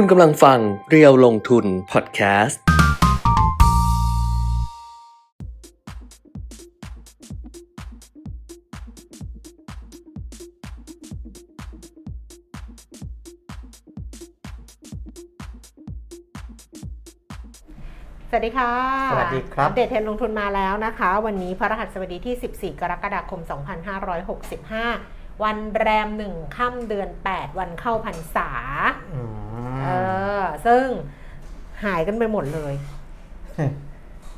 คุณกำลังฟังเรียวลงทุนพอดแคสต์สวัสดีค่ะสวัสดีครับอัปเดตเทรนด์ลงทุนมาแล้วนะคะวันนี้พฤหัสบดีที่14กรกฎาคม2565วันแรม1ค่ำเดือน8วันเข้าพรรษาซึ่งหายกันไปหมดเลย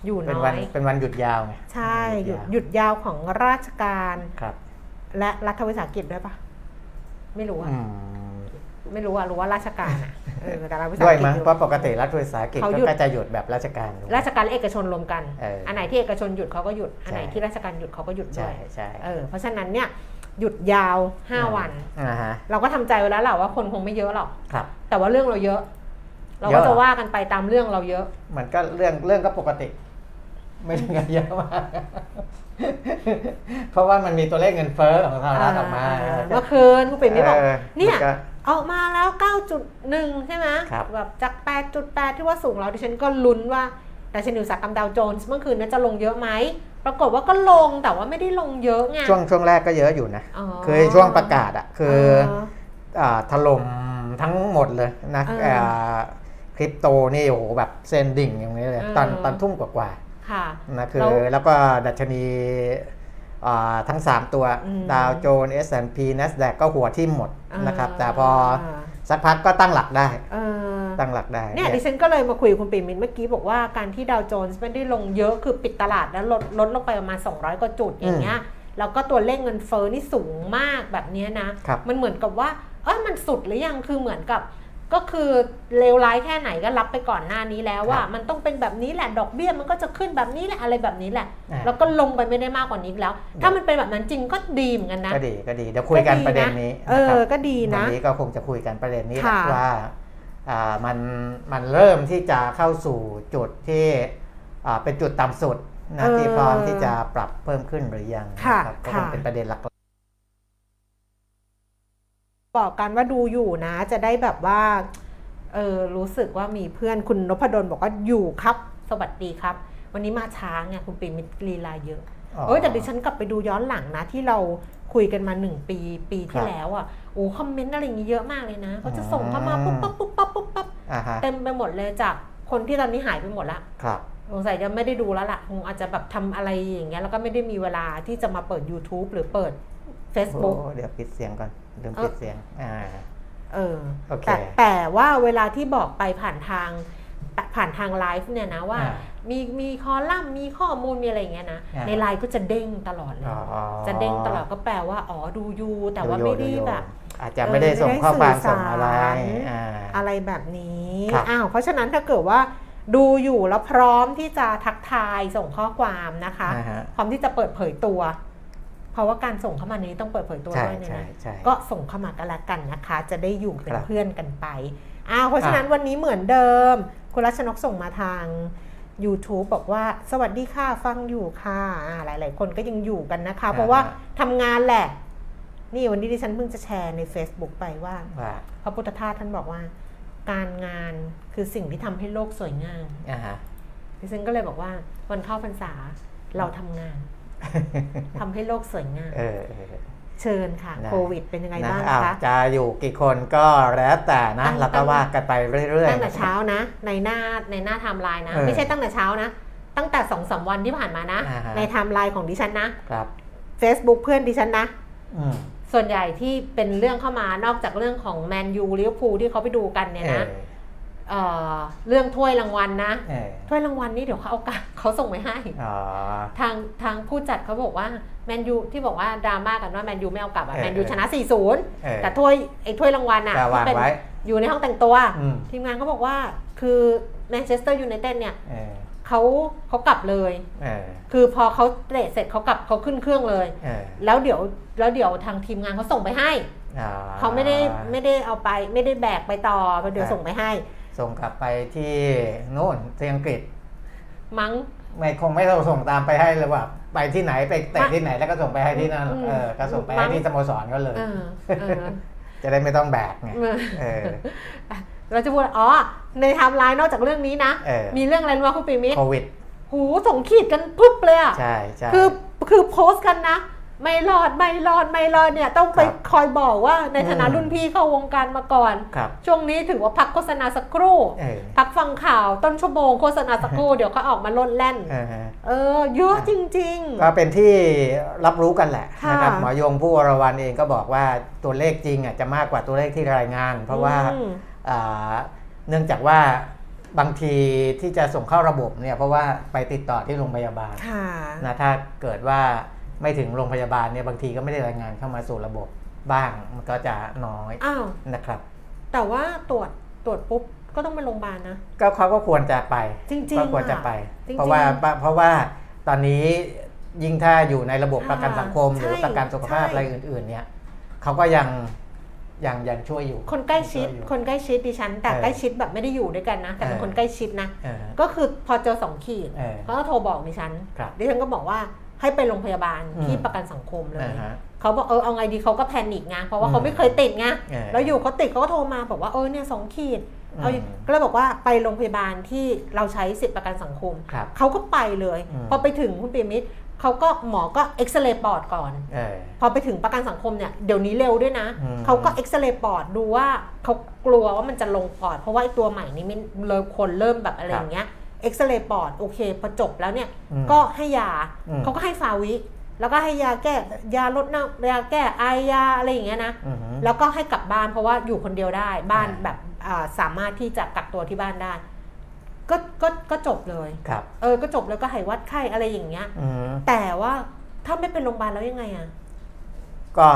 อยู่น้อยเป็นวันหยุดยาวไงใช่หยุดยาวของราชการและรัฐวิสาหกิจด้วยปะไม่รู้อ่ะรู้ว่าราชการอ่ะแต่รัฐวิสาหกิจเพราะปกติรัฐวิสาหกิจก็จะหยุดแบบราชการเอกชนรวมกันอันไหนที่เอกชนหยุดเขาก็หยุดอันไหนที่ราชการหยุดเขาก็หยุดด้วยเพราะฉะนั้นเนี่ยหยุดยาว5วันเราก็ทำใจไว้แล้วแหละว่าคนคงไม่เยอะหรอกแต่ว่าเรื่องเราเยอะเราก็จะว่ากันไปตามเรื่องเราเยอะมันก็เรื่องก็ปกติไม่ถึงกับเยอะมากเพราะว่ามันมีตัวเลขเงินเฟ้อของทางรัฐออกมาเมื่อคืนผู้เป็นไม่บอกเนี่ยออกมาแล้ว 9.1 ใช่ไหมแบบจาก 8.8 ที่ว่าสูงแล้วดิฉันก็ลุ้นว่าดัชนีอุตสาหกรรมดาวโจนส์เมื่อคืนนั้นจะลงเยอะไหมปรากฏว่าก็ลงแต่ว่าไม่ได้ลงเยอะไงช่วงแรกก็เยอะอยู่นะคือช่วงประกาศอ่ะคือถล่มทั้งหมดเลยนะคริปโตนี่โอ้โหแบบเส้นดิ่งอย่างนี้เลยตอนทุ่มกว่าๆนะคือแล้วก็ดัชนีทั้ง3ตัวดาวโจนส์ S&P Nasdaq ก็หัวทิ่มหมดนะครับแต่พอสักพักก็ตั้งหลักได้เนี่ยดิฉันก็เลยมาคุยกับคุณปิ่นมินเมื่อกี้บอกว่าการที่ดาวโจนส์ไม่ได้ลงเยอะคือปิดตลาดแล้วลดลงไปประมาณ200กว่าจุดอย่างเงี้ยแล้วก็ตัวเลขเงินเฟ้อนี่สูงมากแบบนี้นะมันเหมือนกับว่ามันสุดหรือยังคือเหมือนกับก็คือเลวร้ายแค่ไหนก็รับไปก่อนหน้านี้แล้วว่ามันต้องเป็นแบบนี้แหละดอกเบี้ยมันก็จะขึ้นแบบนี้แหละอะไรแบบนี้แหละแล้วก็ลงไปไม่ได้มากกว่านี้แล้วถ้ามันเป็นแบบนั้นจริงก็ดีเหมือนกันนะก็ดีเดี๋ยวคุยกันประเด็นนี้ก็ดีนะวันนี้ก็คงจะคุยกันประเด็นนี้ว่ามันเริ่มที่จะเข้าสู่จุดที่เป็นจุดต่ำสุดนะที่พร้อมที่จะปรับเพิ่มขึ้นหรือยังครับก็เป็นประเด็นหลักบอกกันว่าดูอยู่นะจะได้แบบว่ารู้สึกว่ามีเพื่อนคุณนพดลบอกว่าอยู่ครับสวัสดีครับวันนี้มาช้าไงคุณปิ่นมิตรลีลาเยอะแต่ดิฉันกลับไปดูย้อนหลังนะที่เราคุยกันมา1ปีที่แล้วอ่ะโอ้คอมเมนต์อะไรอย่างเงี้ยเยอะมากเลยนะเขาจะส่งเข้ามาปุ๊บเต็มไปหมดเลยจากคนที่ตอนนี้หายไปหมดละสงสัยจะไม่ได้ดูแล้วล่ะคงอาจจะแบบทำอะไรอย่างเงี้ยแล้วก็ไม่ได้มีเวลาที่จะมาเปิด YouTube หรือเปิด Facebook เดี๋ยวปิดเสียงก่อนเริ่มปิดเสียงแต่ว่าเวลาที่บอกไปผ่านทางไลฟ์เนี่ยนะว่ามีคอลัมน์มีข้อมูลมีอะไรอย่างเงี้ยนะในไลน์ก็จะเด้งตลอดเลยจะเด้งตลอดก็แปลว่าอ๋อดูอยู่แต่ว่าไม่ได้แบบอาจจะไม่ได้ส่งข้อความส่งอะไรอะไรแบบนี้เพราะฉะนั้นถ้าเกิดว่าดูอยู่แล้วพร้อมที่จะทักทายส่งข้อความนะคะพร้อมที่จะเปิดเผยตัวเพราะว่าการส่งเข้ามานี้ต้องเปิดเผยตัวด้วยนะก็ส่งเข้ามากันละกันนะคะจะได้อยู่เป็นเพื่อนกันไปเพราะฉะนั้นวันนี้เหมือนเดิมคุณรัชนกส่งมาทาง YouTube บอกว่าสวัสดีค่ะฟังอยู่ค่ะหลายๆคนก็ยังอยู่กันนะคะเพราะว่าทำงานแหละนี่วันนี้ดิฉันเพิ่งจะแชร์ใน Facebook ไปว่าพระพุทธทาสท่านบอกว่าการงานคือสิ่งที่ทำให้โลกสวยงามดิฉันก็เลยบอกว่าวันเข้าพรรษาเราทำงานทำให้โลกสวยงามเชิญค่ะโควิดเป็นยังไงบ้างคะจะอยู่กี่คนก็แล้วแต่นะแล้วก็ว่ากันไปเรื่อยๆตั้งแต่เช้านะในหน้าไทม์ไลน์นะไม่ใช่ตั้งแต่เช้านะตั้งแต่ 2-3 วันที่ผ่านมานะในไทม์ไลน์ของดิฉันนะเฟซบุ๊กเพื่อนดิฉันนะส่วนใหญ่ที่เป็นเรื่องเข้ามานอกจากเรื่องของแมนยูลิเวอร์พูลที่เขาไปดูกันเนี่ยนะเรื่องถ้วยรางวัลนะถ้วยรางวัลนี่เดี๋ยวเขาเอากันเขาส่งไปให้ทางผู้จัดเขาบอกว่าแมนยูที่บอกว่าดราม่ากันว่าแมนยูไม่เอากลับแมนยูชนะ 4-0 แต่ถ้วยรางวัลน่ะเป็นอยู่ในห้องแต่งตัวทีมงานเขาบอกว่าคือแมนเชสเตอร์ยูไนเต็ดเนี่ยเขากลับเลยคือพอเขาเตะเสร็จเขากลับเขาขึ้นเครื่องเลยแล้วเดี๋ยวทางทีมงานเขาส่งไปให้เขาไม่ได้เอาไปไม่ได้แบกไปต่อเดี๋ยวส่งไปให้ส่งกลับไปที่โน่นที่อังกฤษมั้งไม่คงไม่เราส่งตามไปให้เลยว่าไปที่ไหนไปแต่ที่ไหนแล้วก็ส่งไปให้ที่นั่นก็ส่งไปให้ที่สโมสรก็เลยจะได้ไม่ต้องแบกไง เราจะพูดอ๋อในไทม์ไลน์นอกจากเรื่องนี้นะมีเรื่องอะไรวะคุณปิยมิตรโควิดหูส่งขีดกันปุ๊บเลยอ่ะใช่ใช่คือโพสต์กันนะไม่รอดเนี่ยต้องไปคอยบอกว่าในฐานะรุ่นพี่เข้าวงการมาก่อนช่วงนี้ถือว่าพักโฆษณาสักครู่พักฟังข่าวต้นชั่วโมงโฆษณาสักครู่เดี๋ยวเขาออกมาโลดแล่นเยอะจริงๆก็เป็นที่รับรู้กันแหละนะครับหมอยงผู้วรวรรณเองก็บอกว่าตัวเลขจริงจะมากกว่าตัวเลขที่รายงานเพราะว่าเนื่องจากว่าบางทีที่จะส่งเข้าระบบเนี่ยเพราะว่าไปติดต่อที่โรงพยาบาลนะถ้าเกิดว่าไม่ถึงโรงพยาบาลเนี่ยบางทีก็ไม่ได้รายงานเข้ามาสู่ระบบบ้างมันก็จะน้อยนะครับแต่ว่าตรวจปุ๊บก็ต้องไปโรงพยาบาลนะก็เขาก็ควรจะไปจริงๆก็ควรจะไปเพราะว่าตอนนี้ยิ่งถ้าอยู่ในระบบประกันสังคมหรือประกันสุขภาพอะไรอื่นๆเนี่ยเขาก็ยังช่วยอยู่คนใกล้ชิดดิฉันแต่ใกล้ชิดแบบไม่ได้อยู่ด้วยกันนะแต่เป็นคนใกล้ชิดนะก็คือพอเจอ2ขีดเขาก็โทรบอกดิฉันก็บอกว่าให้ไปโรงพยาบาลที่ประกันสังคมเลยเขาบอกเอาไงดีเขาก็แพนิคไงเพราะว่าเขาไม่เคยติดไงแล้วอยู่เขาติดเขาก็โทรมาบอกว่าเนี่ย2 ขีดเอาก็เลยบอกว่าไปโรงพยาบาลที่เราใช้สิทธิประกันสังคมเขาก็ไปเลยพอไปถึงคุณปิยมิตรเขาก็หมอก็เอ็กซเรย์ปอดก่อนพอไปถึงประกันสังคมเนี่ยเดี๋ยวนี้เร็วด้วยนะเขาก็เอ็กซเรย์ปอดดูว่าเขากลัวว่ามันจะลงปอดเพราะว่าตัวใหม่นี้มันเริ่มคนเริ่มแบบอะไรอย่างเงี้ยเอ็กซเรย์ปอดโอเคพอจบแล้วเนี่ยก็ให้ยาเขาก็ให้ฟาวิแล้วก็ให้ยาแก้ยาลดน้ำยาแก้ไอยาอะไรอย่างเงี้ยนะแล้วก็ให้กลับบ้านเพราะว่าอยู่คนเดียวได้บ้านแบบสามารถที่จะกักตัวที่บ้านได้ก็จบเลยก็จบแล้วก็หายวัดไข้อะไรอย่างเงี้ยแต่ว่าถ้าไม่เป็นโรงพยาบาลแล้วยังไงอ่ะก็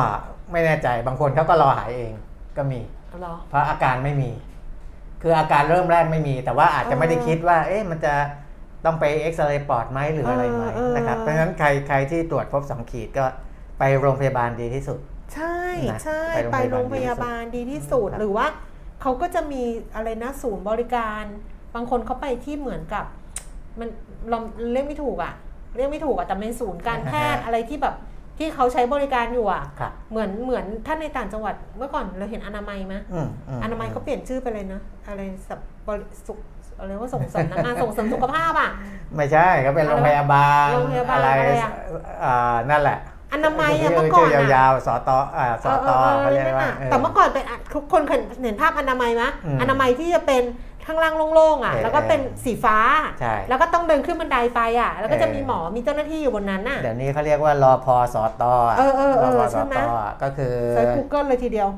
ไม่แน่ใจบางคนเขาก็รอหายเองก็มีเพราะอาการไม่มีคืออาการเริ่มแรกไม่มีแต่ว่าอาจจะไม่ได้คิดว่ามันจะต้องไปเอ็กซเรย์ปอดไหมหรืออะไรไหมนะครับเพราะฉะนั้นใครที่ตรวจพบ2ขีดก็ไปโรงพยาบาลดีที่สุดใช่ใช่ไปโรงพยาบาลดีที่สุดหรือว่าเขาก็จะมีอะไรนะศูนย์บริการบางคนเขาไปที่เหมือนกับมันเราเรียกไม่ถูกอ่ะแต่เป็นศูนย์การแพทย์อะไรที่แบบที่เขาใช้บริการอยู่อ่ะเหมือนท่านในต่างจังหวัดเมื่อก่อนเราเห็นอนามัยมั้ยอนามัยเขาเปลี่ยนชื่อไปเลยนะอะไรสับบริสุขอะไรว่าส่งเสริมนะส่งเสริมสุขภาพอ่ะไม่ใช่เขาเป็นโรงพยาบาลอะไรนั่นแหละอนามัยเมื่อก่อนยาวๆสตเขาเรียกว่าแต่เมื่อก่อนเป็นทุกคนเห็นภาพอนามัยมั้ยอนามัยที่จะเป็นข้างล่างโล่งๆอ่ะแล้วก็เป็นสีฟ้าแล้วก็ต้องเดินขึ้นบันไดไปอ่ะแล้วก็จะมีหมอมีเจ้าหน้าที่อยู่บนนั้นน่ะเดี๋ยวนี้เขาเรียกว่ารอพอสอตอรอพอสอตอก็คือเซิร์ช Google เลยทีเดียว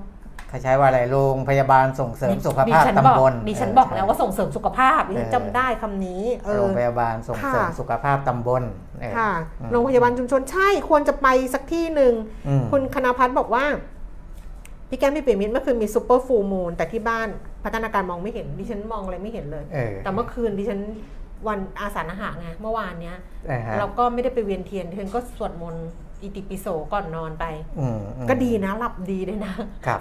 เขาใช้ว่าอะไรโรงพยาบาลส่งเสริมสุขภาพตำบลดิฉันบอกแล้วว่าส่งเสริมสุขภาพดิฉันจำได้คำนี้โรงพยาบาลส่งเสริมสุขภาพตำบลค่ะโรงพยาบาลชุมชนใช่ควรจะไปสักที่หนึ่งคุณคณภัทรบอกว่าพี่แก้มพี่ปิยมิตรเมื่อคืนมีซูเปอร์ฟูลมูนแต่ที่บ้านพัฒนาการมองไม่เห็นดิฉันมองอะไรไม่เห็นเลยแต่เมื่อคืนดิฉันวันอาสาฬหะไงเมื่อวานเนี้ยเราก็ไม่ได้ไปเวียนเทียนดิฉันก็สวดมนต์อิติปิโสก่อนนอนไปก็ดีนะหลับดีเลยนะ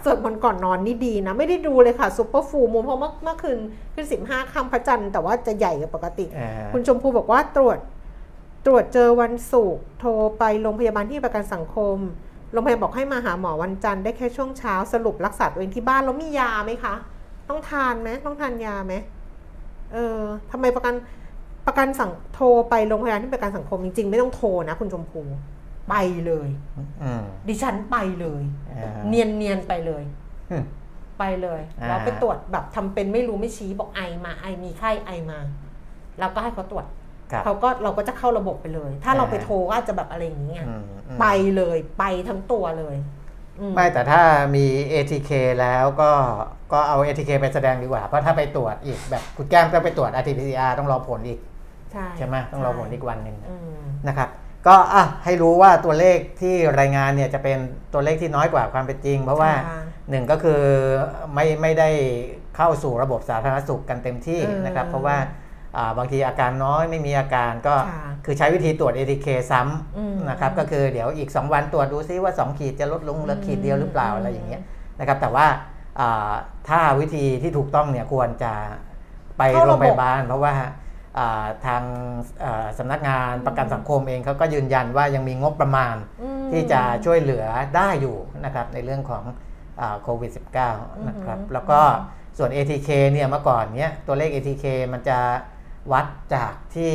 สวดมนต์ก่อนนอนนี่ดีนะไม่ได้ดูเลยค่ะซูเปอร์ฟูลมูนเพราะเมื่อคืนขึ้น15 ค่ำพระจันทร์แต่ว่าจะใหญ่กว่าปกติคุณชมพูบอกว่าตรวจเจอวันศุกร์โทรไปโรงพยาบาลที่ประกันสังคมโรงพยาบาลบอกให้มาหาหมอวันจันทร์ได้แค่ช่วงเช้าสรุปรักษาตัวเองที่บ้านแล้วมียาไหมคะต้องทานไหมต้องทานยาไหมทำไมประกันสั่งโทรไปโรงพยาบาลที่ประกันสังคมจริงๆไม่ต้องโทรนะคุณชมพูไปเลยดิฉันไปเลยเนียนไปเลยไปเลยแล้วไปตรวจแบบทำเป็นไม่รู้ไม่ชี้บอกไอมาไอมีไข้ไอมาแล้วก็ให้เขาตรวจเราก็จะเข้าระบบไปเลยถ้าเราไปโทรก็จะแบบอะไรอย่างเงี้ยไปเลยไปทั้งตัวเลยไม่แต่ถ้ามี ATK แล้วก็เอา ATK ไปแสดงดีกว่าเพราะถ้าไปตรวจอีกแบบคุณแก้มก็ไปตรวจ RT-PCR ต้องรอผลอีกใช่ไหมต้องรอผลอีกวันหนึ่งนะครับก็ให้รู้ว่าตัวเลขที่รายงานเนี่ยจะเป็นตัวเลขที่น้อยกว่าความเป็นจริงเพราะว่าหนึ่งก็คือไม่ได้เข้าสู่ระบบสาธารณสุขกันเต็มที่นะครับเพราะว่าบางทีอาการน้อยไม่มีอาการก็คือใช้วิธีตรวจ ATK ซ้ำนะครับก็คือเดี๋ยวอีก2 วันตรวจดูซิว่า2ขีดจะลดลงเหลือขีดเดียวหรือเปล่าอะไรอย่างเงี้ยนะครับแต่ว่าถ้าวิธีที่ถูกต้องเนี่ยควรจะไปโรงพยาบาลเพราะว่าทางสำนักงานประกันสังคมเองเขาก็ยืนยันว่ายังมีงบประมาณที่จะช่วยเหลือได้อยู่นะครับในเรื่องของโควิด-19 นะครับแล้วก็ ส่วน ATK เนี่ยเมื่อก่อนเนี้ยตัวเลข ATK มันจะวัดจากที่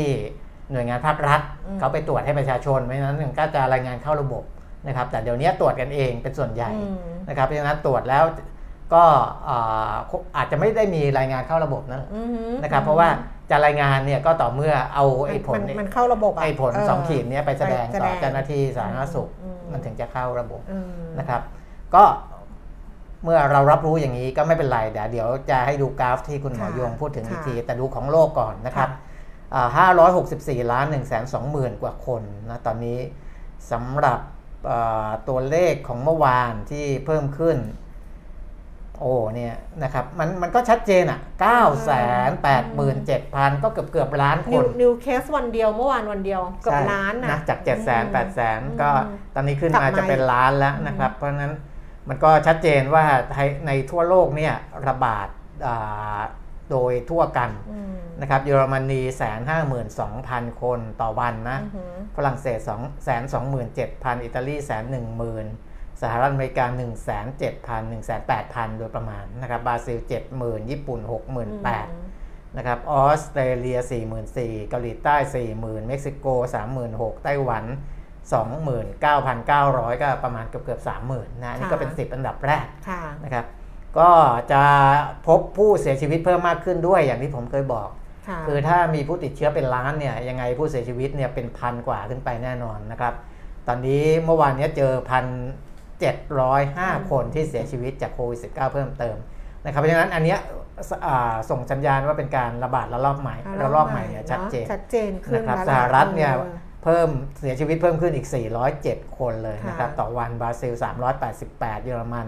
หน่วยงานภาครัฐเขาไปตรวจให้ประชาชนเพราะฉะนั้นก็จะรายงานเข้าระบบนะครับแต่เดี๋ยวนี้ตรวจกันเองเป็นส่วนใหญ่นะครับเพราะฉะนั้นตรวจแล้วก็อาจจะไม่ได้มีรายงานเข้าระบบนั่นนะครับเพราะว่าจะรายงานเนี่ยก็ต่อเมื่อเอาไอ้ผลมันเข้าระบบไอ้ผล2ขีดนี้ไปแสดงต่อเจ้าหน้าที่สาธารณสุขมันถึงจะเข้าระบบนะครับก็เมื่อเรารับรู้อย่างนี้ก็ไม่เป็นไรเดี๋ยวจะให้ดูกราฟที่คุณหมอยงพูดถึงอีกทีแต่ดูของโลกก่อนนะครับ564,120,000 กว่าคนนะตอนนี้สำหรับตัวเลขของเมื่อวานที่เพิ่มขึ้นโอ้เนี่ยนะครับมันก็ชัดเจนอ่ะ 987,000 ก็เกือบล้านคนนิวเคสวันเดียวเมื่อวานวันเดียวเกือบล้านนะจาก 700,000 800,000 ก็ตอนนี้ขึ้นมาจะเป็นล้านแล้วนะครับเพราะฉะนั้นมันก็ชัดเจนว่าในทั่วโลกเนี่ยระบาดโดยทั่วกันนะครับเยอรมนี 152,000 คนต่อวันนะฝรั่งเศส 227,000 อิตาลี 110,000สหรัฐอเมริกา 170,000 180,000 โดยประมาณนะครับบราซิล 70,000 ญี่ปุ่น 68,000 นะครับออสเตรเลีย 44,000 เกาหลีใต้ 40,000 เม็กซิโก 36,000 ไต้หวัน 29,900 ก็ประมาณเกือบ 30,000 นะนี่ก็เป็น10อันดับแรกนะครับก็จะพบผู้เสียชีวิตเพิ่มมากขึ้นด้วยอย่างที่ผมเคยบอกคือถ้ามีผู้ติดเชื้อเป็นล้านเนี่ยยังไงผู้เสียชีวิตเนี่ยเป็นพันกว่าขึ้นไปแน่นอนนะครับตอนนี้เมื่อวานนี้เจอ1,705 คนที่เสียชีวิตจากโควิด -19 เพิ่มเติมนะครับเพราะฉะนั้นอันนี้ส่งสัญญาณว่าเป็นการระบาดระลอกใหม่ชัดเจนนะครับสหรัฐเนี่ยเพิ่มเสียชีวิตเพิ่มขึ้นอีก407คนเลยนะครับต่อวันบราซิล388เยอรมัน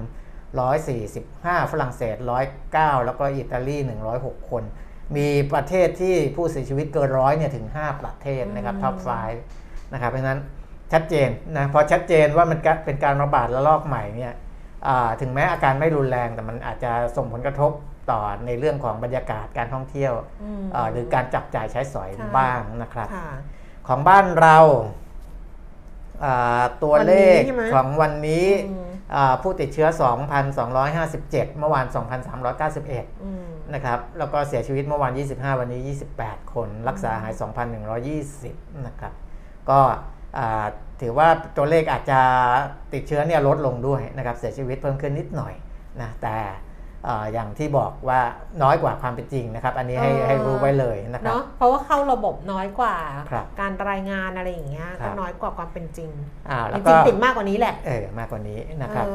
145ฝรั่งเศส109แล้วก็อิตาลี106คนมีประเทศที่ผู้เสียชีวิตเกิน100เนี่ยถึง5ประเทศนะครับท็อป5นะครับเพราะฉะนั้นชัดเจนนะพอชัดเจนว่ามันเป็นการระบาดระลอกใหม่เนี่ยถึงแม้อาการไม่รุนแรงแต่มันอาจจะส่งผลกระทบต่อในเรื่องของบรรยากาศการท่องเที่ยวหรือการจับจ่ายใช้สอยบ้างนะครับของบ้านเราตัวเลขของวันนี้ผู้ติดเชื้อ 2,257 เมื่อวาน 2,391 นะครับแล้วก็เสียชีวิตเมื่อวาน25วันนี้28คนรักษาหาย 2,120 นะครับก็ถือว่าตัวเลขอาจจะติดเชื้อเนี่ยลดลงด้วยนะครับเสียชีวิตเพิ่มขึ้นนิดหน่อยนะแต่อย่างที่บอกว่าน้อยกว่าความเป็นจริงนะครับอันนี้ให้รู้ไว้เลยนะครับเพราะว่าเข้าระบบน้อยกว่าการรายงานอะไรอย่างเงี้ยก็น้อยกว่าความเป็นจริงจริงติดมากกว่านี้แหละมากกว่านี้นะครับ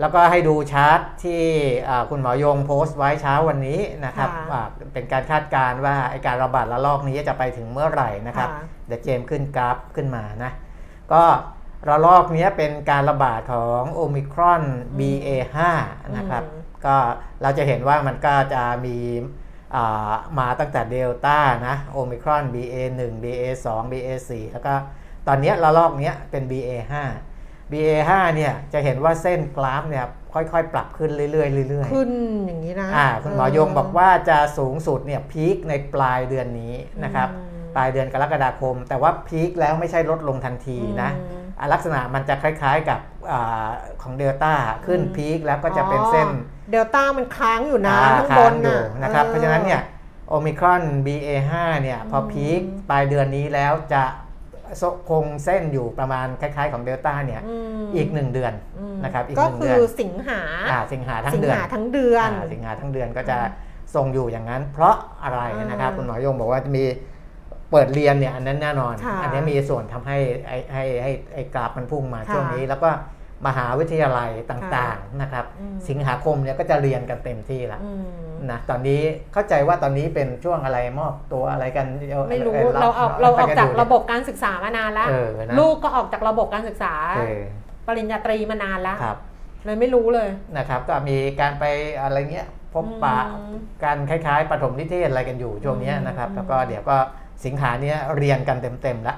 แล้วก็ให้ดูชาร์ตที่คุณหมอยงโพสต์ไว้เช้าวันนี้นะครับเป็นการคาดการณ์ว่าการระบาดระลอกนี้จะไปถึงเมื่อไหร่นะครับเดี๋ยวเจมขึ้นกราฟขึ้นมานะก็ระลอกนี้เป็นการระบาดของโอมิครอน BA.5 นะครับก็เราจะเห็นว่ามันก็จะมีมาตั้งแต่เดลต้านะโอมิครอน BA.1 BA.2 BA.4 แล้วก็ตอนนี้ระลอกนี้เป็น BA.5BA5 เนี่ยจะเห็นว่าเส้นกราฟเนี่ยค่อยๆปรับขึ้นเรื่อยๆขึ้นอย่างนี้นะคุณหมอยงบอกว่าจะสูงสุดเนี่ยพีคในปลายเดือนนี้นะครับปลายเดือนกรกฎาคมแต่ว่าพีคแล้วไม่ใช่ลดลงทันทีนะลักษณะมันจะคล้ายๆกับของเดลต้าขึ้นพีคแล้วก็จะเป็นเส้นเดลต้ามันค้างอยู่นะข้างบนนะครับเพราะฉะนั้นเนี่ยโอมิครอน BA5 เนี่ยพอพีคปลายเดือนนี้แล้วจะคงเส้นอยู่ประมาณคล้ายๆของเดลต้าเนี่ยอีก1เดือนนะครับอีก1เดือนก็คือสิงหาทั้งเดือนก็จะทรงอยู่อย่างนั้นเพราะอะไรนะครับคุณหมอยงบอกว่าจะมีเปิดเรียนเนี่ยอันนั้นแน่นอนอันนี้มีส่วนทำให้ไอ้กราฟมันพุ่งมาช่วงนี้แล้วก็มหาวิทยาลัยต่างๆนะครับสิงหาคมเนี่ยก็จะเรียนกันเต็มที่แล้วนะตอนนี้เข้าใจว่าตอนนี้เป็นช่วงอะไรมอบตัวอะไรกันไม่รู้เราออกจากระบบการศึกษามานานแล้วลูกก็ออกจากระบบการศึกษาปริญญาตรีมานานแล้วเลยไม่รู้เลยนะครับก็มีการไปอะไรเงี้ยพบปะกันคล้ายๆประถมนิเทศอะไรกันอยู่ช่วงนี้นะครับแล้วก็เดี๋ยวก็สิงหาเนี้ยเรียนกันเต็มๆแล้ว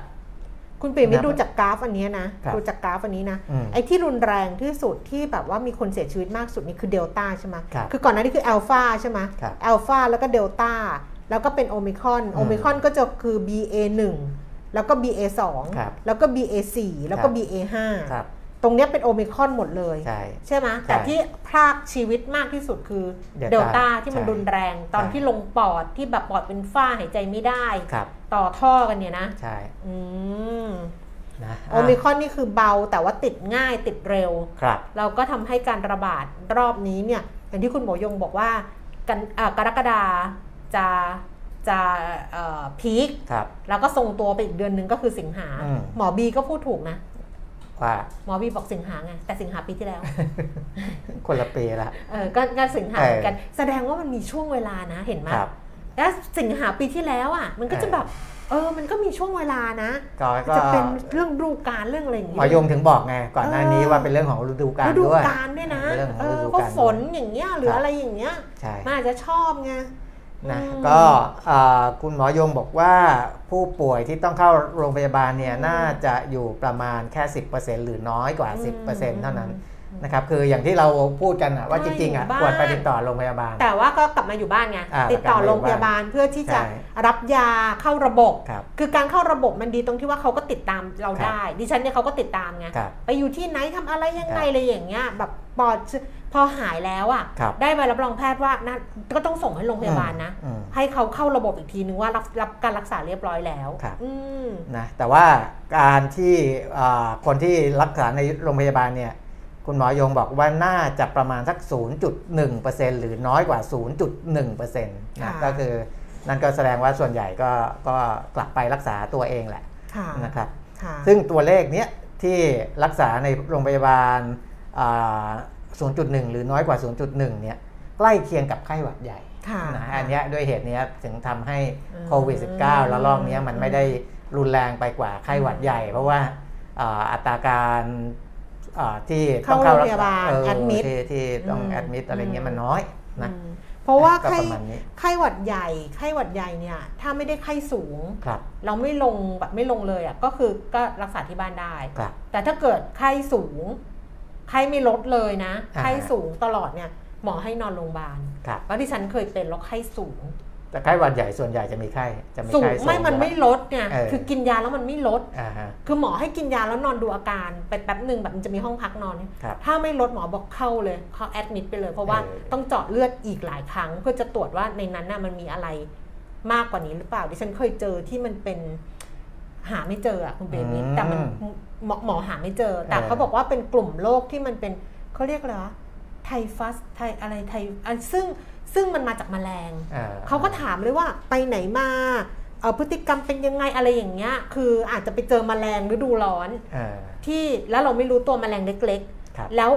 คุณปิ่มไม่ดูจากกราฟอันนี้นะดูจากกราฟอันนี้นะไอ้ที่รุนแรงที่สุดที่แบบว่ามีคนเสียชีวิตมากสุดนี่คือเดลต้าใช่ไหมคือก่อนหน้านี้คืออัลฟาใช่ไหมอัลฟาแล้วก็เดลต้าแล้วก็เป็นโอมิครอนก็จะคือ BA1 แล้วก็ BA2 แล้วก็ BA4 แล้วก็ BA5 ตรงนี้เป็นโอมิครอนหมดเลยใช่ไหมแต่ที่พรากชีวิตมากที่สุดคือเดลต้าที่มันรุนแรงตอนที่ลงปอดที่แบบปอดเป็นฝ้าหายใจไม่ได้ต่อท่อกันเนี่ยนะใช่โอมิครอนนี่คือเบาแต่ว่าติดง่ายติดเร็วเราก็ทำให้การระบาดรอบนี้เนี่ยอย่างที่คุณหมอยงบอกว่ากรกฎาจะพีคแล้วก็ทรงตัวไปอีกเดือนนึงก็คือสิงหาหมอบีก็พูดถูกนะว่าหมอบีบอกสิงหาไงแต่สิงหาปีที่แล้วคนละปีละก็สิงหาเหมือนกันแสดงว่ามันมีช่วงเวลานะเห็นไหมแล้วสิงหาปีที่แล้วอ่ะมันก็จะแบบมันก็มีช่วงเวลานะจะเป็นเรื่องฤดูกาลเรื่องอะไรอย่างเงี้ยหมอยงถึงบอกไงก่อนหน้านี้ว่าเป็นเรื่องของฤดูกาลด้วยฤดูกาลด้วยนะก็ฝนอย่างเงี้ยหรืออะไรอย่างเงี้ยน่าจะชอบไงนะก็คุณหมอยงบอกว่าผู้ป่วยที่ต้องเข้าโรงพยาบาลเนี่ยน่าจะอยู่ประมาณแค่ 10% หรือน้อยกว่า 10% เท่านั้นนะครับคืออย่างที่เราพูดกันว่าจริงๆควรไปติดต่อโรงพยาบาลแต่ว่าก็กลับมาอยู่บ้านไงติดต่อโรงพยาบาลเพื่อที่จะรับยาเข้าระบบคือการเข้าระบบมันดีตรงที่ว่าเขาก็ติดตามเราได้ดิฉันเนี่ยเขาก็ติดตามไงไปอยู่ที่ไหนทำอะไรยังไงอะไรอย่างเงี้ยแบบปอดพอหายแล้วอ่ะได้ใบรับรองแพทย์ว่านั่นก็ต้องส่งให้โรงพยาบาลนะให้เขาเข้าระบบอีกทีนึงว่ารับการรักษาเรียบร้อยแล้วนะแต่ว่าการที่คนที่รักษาในโรงพยาบาลเนี่ยคุณหมอยงบอกว่าน่าจะประมาณสัก 0.1% หรือน้อยกว่า 0.1% นะก็คือนั่นก็แสดงว่าส่วนใหญ่ก็กลับไปรักษาตัวเองแหละนะครับซึ่งตัวเลขเนี้ยที่รักษาในโรงพยาบาล 0.1 หรือน้อยกว่า 0.1 เนี่ยใกล้เคียงกับไข้หวัดใหญ่นะอันนี้ด้วยเหตุนี้ถึงทำให้โควิด -19 แล้วระลอกนี้มันไม่ได้รุนแรงไปกว่าไข้หวัดใหญ่เพราะว่าอัตราการที่ต้องเข้าโรงพยาบาลแอดมิดที่ต้องแอดมิดอะไรเงี้ยมันน้อยนะเพราะว่าไข้หวัดใหญ่เนี่ยถ้าไม่ได้ไข้สูงเราไม่ลงเลยอ่ะก็คือก็รักษาที่บ้านได้แต่ถ้าเกิดไข้สูงไข้ไม่ลดเลยนะไข้สูงตลอดเนี่ยหมอให้นอนโรงพยาบาลเพราะที่ฉันเคยเป็นแล้วไข้สูงแต่ไข้หวัดใหญ่ส่วนใหญ่จะมีไข้สูงมันไม่ลดไงคือกินยาแล้วมันไม่ลดคือหมอให้กินยาแล้วนอนดูอาการไปแป๊บหนึ่งแบบมันจะมีห้องพักนอนถ้าไม่ลดหมอบอกเข้าเลยเขาแอดมิดไปเลยเพราะว่าต้องเจาะเลือดอีกหลายครั้งเพื่อจะตรวจว่าในนั้นน่ะมันมีอะไรมากกว่านี้หรือเปล่าดิฉันเคยเจอที่มันเป็นหาไม่เจออ่ะคุณเบนซ์แต่มันหมอหาไม่เจอแต่เขาบอกว่าเป็นกลุ่มโรคที่มันเป็นเขาเรียกอะไรวะไทฟัสไทอะไรไทซึ่งมันมาจากแมลงเขาก็ถามเลยว่าไปไหนมาพฤติกรรมเป็นยังไงอะไรอย่างเงี้ยคืออาจจะไปเจอแมลงฤดูร้อนที่แล้วเราไม่รู้ตัวแมลงเล็กๆแล้ว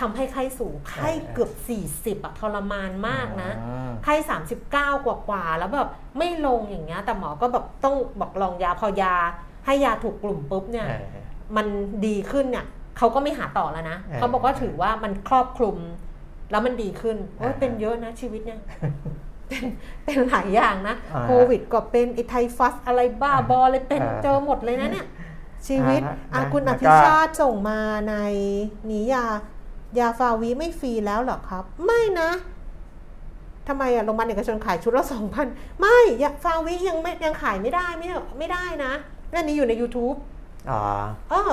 ทำให้ไข้สูงไข้เกือบ40อะทรมานมากนะไข้39กว่าๆแล้วแบบไม่ลงอย่างเงี้ยแต่หมอก็แบบต้องบอกลองยาพอยาให้ยาถูกกลุ่มปุ๊บเนี่ยมันดีขึ้นเนี่ยเขาก็ไม่หาต่อแล้วนะเขาบอกว่าถือว่ามันครอบคลุมแล้วมันดีขึ้นโอ้ยเป็นเยอะนะชีวิตเนี่ยเป็นหลายอย่างนะโควิดก็เป็นไอ้ไทฟัสอะไรบ้าบอเลยเป็นเจอหมดเลยนะเนี่ยชีวิตคุณอภิชาติส่งมาในนี้ยาฟาวิไม่ฟรีแล้วหรอครับไม่นะทำไมโรงพยาบาลเอกชนขายชุดละ 2,000 ไม่ยาฟาวิยังขายไม่ได้ไม่ได้นะเรื่องนี้อยู่ใน YouTube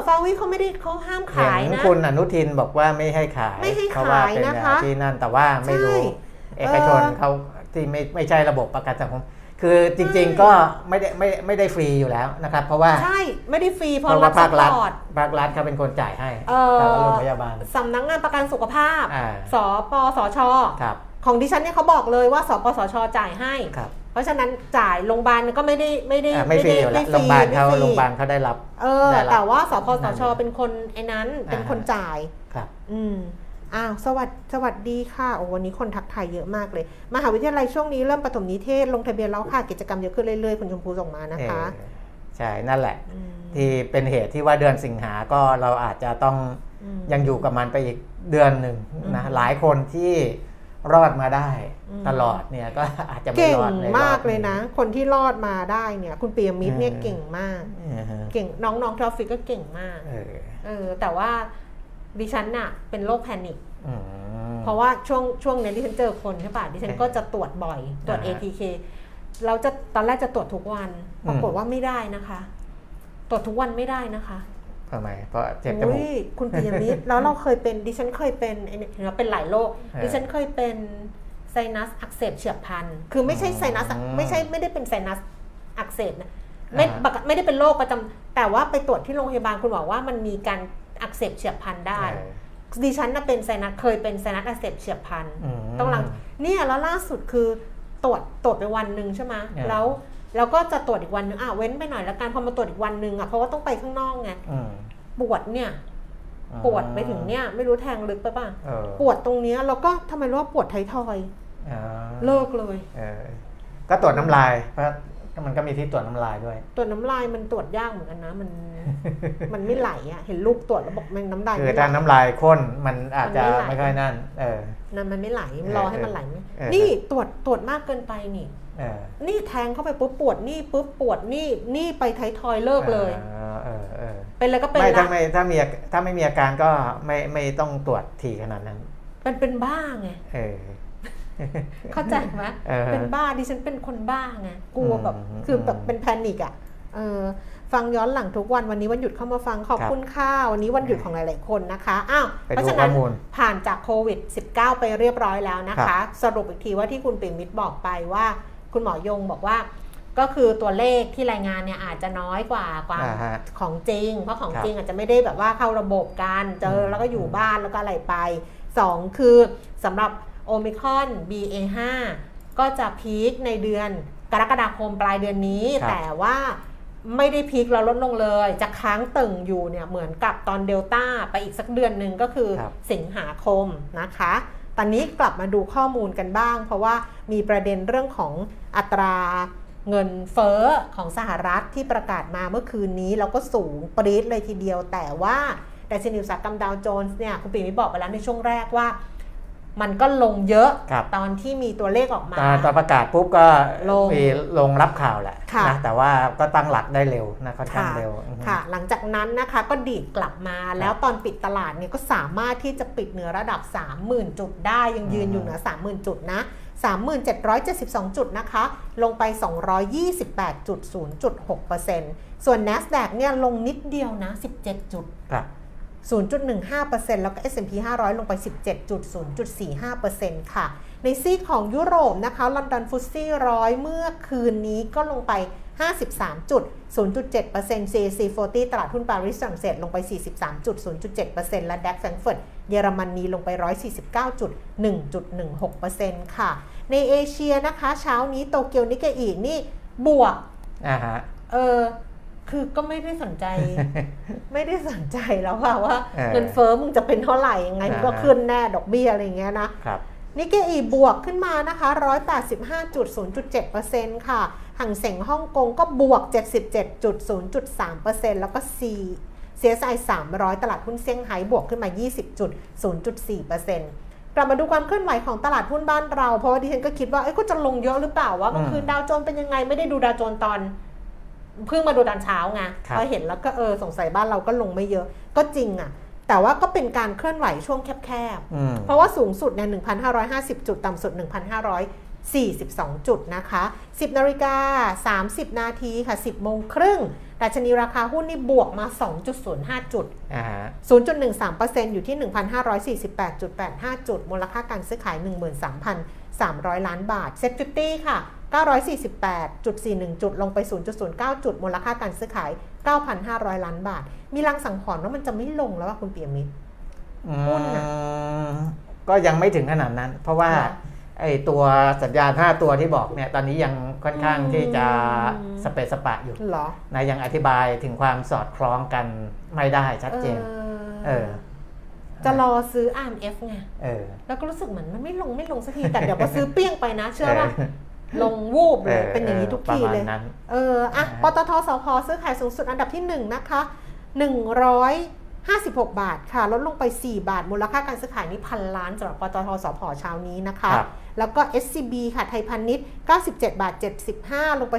ฟาวิเขาไม่ได้เขาห้ามขายนะคุณอนุทินบอกว่าไม่ให้ขายเพราะว่าเป็นที่นั่นแต่ว่าไม่รู้เอกชนเขาที่ไม่ใช่ระบบประกันสังคมคือจริงๆก็ไม่ได้ฟรีอยู่แล้วนะครับเพราะว่าใช่ไม่ได้ฟรีเพราะว่าภาครัฐเขาเป็นคนจ่ายให้แต่ว่าโรงพยาบาลสำนักงานประกันสุขภาพสปสช.ของดิฉันเนี่ยเขาบอกเลยว่าสปสช.จ่ายให้เพราะฉะนั้นจ่ายโรงพยาบาลก็ไม่ฟรีอยู่แล้วโรงพยาบาลเขาได้รับแต่ว่าสปสช.เป็นคนไอ้นั้นเป็นคนจ่ายครับสวัสดีค่ะโอ้วันนี้คนทักทายเยอะมากเลยมหาวิทยาลัยช่วงนี้เริ่มประถมนิเทศลงทะเบียนแล้วค่ะกิจกรรมเยอะขึ้นเรื่อยๆคุณชมพูส่งมานะคะใช่นั่นแหละที่เป็นเหตุที่ว่าเดือนสิงหาก็เราอาจจะต้องยังอยู่กับมันไปอีกเดือนหนึ่งนะหลายคนที่รอดมาได้ตลอดเนี่ยก็อาจจะไม่รอดเก่งมากเลยนะคนที่รอดมาได้เนี่ยคุณเปียมิตรเนี่ยเก่งมากเก่งน้องๆทราฟิกก็เก่งมากแต่ว่าดิฉันน่ะเป็นโรคแพนิคเพราะว่าช่วงนี้ดิฉันเจอคนใช่ป่ะดิฉันก็จะตรวจบ่อยตรวจ ATK เราจะตอนแรกจะตรวจทุกวันปรากฏว่าไม่ได้นะคะตรวจทุกวันไม่ได้นะคะ ทำไมเพราะเจ็บจมูกคุณปิยมิตรแล้วเราเคยเป็นดิฉันเคยเป็นเราเป็นหลายโรคดิฉันเคยเป็นไซนัสอักเสบเฉียบพลันคือไม่ใช่ไซนัสไม่ได้เป็นไซนัสอักเสบนะไม่ได้เป็นโรคประจำแต่ว่าไปตรวจที่โรงพยาบาลคุณบอกว่ามันมีการอักเสบเฉียบพลันได้ดิฉันน่ะเป็นไซนัสเคยเป็นไซนัสอักเสบเฉียบพลันต้องรังเนี่ยแล้วล่าสุดคือตรวจไปวันหนึ่งใช่ไหมแล้วก็จะตรวจอีกวันนึงเว้นไปหน่อยแล้วกันพอมาตรวจอีกวันนึงเพราะว่าต้องไปข้างนอกไงปวดเนี่ยปวดไปถึงเนี่ยไม่รู้แทงลึกไปป่ะปวดตรงเนี้ยแล้วก็ทำไมรู้ว่าปวดไททอยเลิกเลยก็ตรวจน้ำลายเพราะมันก็มีที่ตรวจน้ำลายด้วยตรวจน้ำลายมันตรวจยากเหมือนกันนะมันไม่ไหลอ่ะเห็นลูกตรวจแล้วบอกมันน้ำลายคือถ้าน้ำลายข้นมันอาจจะไม่ค่อยนั่นมันไม่ไหลรอให้มันไหลนี่ตรวจมากเกินไปนี่นี่แทงเข้าไปปุ๊บปวดนี่ปุ๊บปวดนี่ไปไททอยเลิกเลยเป็นแล้วก็เป็นละไม่ถ้าไม่มีอาการก็ไม่ต้องตรวจถี่ขนาดนั้นมันเป็นบ้าไงเข้าใจไหมเป็นบ้าดิฉันเป็นคนบ้าไงกลัวแบบคือแบบเป็นแพนิคอ่ะฟังย้อนหลังทุกวันวันนี้วันหยุดเข้ามาฟังขอบคุณค่าวันนี้วันหยุดของหลายๆคนนะคะเพราะฉะนั้นผ่านจากโควิด -19 ไปเรียบร้อยแล้วนะคะสรุปอีกทีว่าที่คุณปิยมิตรบอกไปว่าคุณหมอยงบอกว่าก็คือตัวเลขที่รายงานเนี่ยอาจจะน้อยกว่าของจริงเพราะของจริงอาจจะไม่ได้แบบว่าเข้าระบบการเจอแล้วก็อยู่บ้านแล้วก็อะไรไป2คือสำหรับโอมิครอน BA.5 ก็จะพีคในเดือนกรกฎาคมปลายเดือนนี้แต่ว่าไม่ได้พีคเราลดลงเลยจะค้างตึงอยู่เนี่ยเหมือนกับตอนเดลต้าไปอีกสักเดือนหนึ่งก็คือสิงหาคมนะคะตอนนี้กลับมาดูข้อมูลกันบ้างเพราะว่ามีประเด็นเรื่องของอัตราเงินเฟ้อของสหรัฐที่ประกาศมาเมื่อคืนนี้แล้วก็สูงปรี๊ดเลยทีเดียวแต่ว่าดัชนีอุตสาหกรรมดาวโจนส์เนี่ยคุณปิยมิตรบอกไปแล้วในช่วงแรกว่ามันก็ลงเยอะตอนที่มีตัวเลขออกมาตอนประกาศปุ๊บก็มีลงรับข่าวแหละนะแต่ว่าก็ตั้งหลักได้เร็วนะค่อนข้างเร็วค่ะหลังจากนั้นนะคะก็ดีดกลับมาแล้วตอนปิดตลาดเนี่ยก็สามารถที่จะปิดเหนือระดับ 30,000 จุดได้ยังยืนอยู่เหนือ 30,000 จุดนะ 37,772 จุดนะคะลงไป 228.0.6% ส่วน NASDAQ เนี่ยลงนิดเดียวนะ17 จุด0.15% แล้วก็ S&P 500 ลงไป 17.0.45% ค่ะในซีกของยุโรปนะคะลอนดอนฟุตซี่100เมื่อคืนนี้ก็ลงไป 53.0.7% CAC 40 ตลาดหุ้นปารีสฝรั่งเศสลงไป 43.0.7% และ DAX แฟรงก์เฟิร์ตเยอรมนีลงไป 149.1.16% ค่ะในเอเชียนะคะเช้านี้โตเกียวนิกเกอินี่บวกคือก็ไม่ได้สนใจแล้วว่าเงินเฟ้อมึงจะเป็นเท่าไหร่ยังไงก็ขึ้นแน่ดอกเบี้ยอะไรเงี้ยนะนิกเกอีบวกขึ้นมานะคะ 185.0.7% ค่ะหังเส็งฮ่องกงก็บวก 77.0.3% แล้วก็ CSI 300 ตลาดหุ้นเซี่ยงไฮ้บวกขึ้นมา 20.0.4%กลับมาดูความเคลื่อนไหวของตลาดหุ้นบ้านเราเพราะว่าดิฉันก็คิดว่าก็จะลงเยอะหรือเปล่าว่าเมื่อคืนดาวโจนส์เป็นยังไงไม่ได้ดูดาวโจนส์ตอนเพิ่งมาดูตอนเช้าไงพอเห็นแล้วก็สงสัยบ้านเราก็ลงไม่เยอะก็จริงอ่ะแต่ว่าก็เป็นการเคลื่อนไหวช่วงแคบๆเพราะว่าสูงสุดเนี่ย 1,550 จุดต่ำสุด 1,542 จุดนะคะ 10:30 นาทีค่ะ 10:30 น.ดัชนีราคาหุ้นนี่บวกมา 2.05 จุด 0.13% อยู่ที่ 1,548.85 จุดมูลค่าการซื้อขาย 13,300 ล้านบาทเซ็ต50ค่ะ948.41 จุดลงไป 0.09 จุดมูลค่าการซื้อขาย 9,500 ล้านบาทมีลางสังหรณ์ว่ามันจะไม่ลงแล้วว่าคุณปิยมิตรหุ้นนะก็ยังไม่ถึงขนาดนั้นเพราะว่าไอ้ตัวสัญญาณ5ตัวที่บอกเนี่ยตอนนี้ยังค่อนข้างที่จะสเปซสปะอยู่นะยังอธิบายถึงความสอดคล้องกันไม่ได้ชัดเจนจะรอซื้อ RMF ไงแล้วก็รู้สึกเหมือนมันไม่ลงสักทีแต่เดี๋ยวพอซื้อเปี้ยงไปนะเชื่อป่ะลงวูบเลยเป็นอย่างนี้ทุกทีเลยปตท.สพ.ซื้อขายสูงสุดอันดับที่1นะคะ156 บาทค่ะลดลงไป4 บาทมูลค่าการซื้อขายนี่1,000 ล้านสำหรับปตท.สพ.เช้านี้นะคะแล้วก็ SCB ค่ะไทยพาณิชย์97.75 ลงไป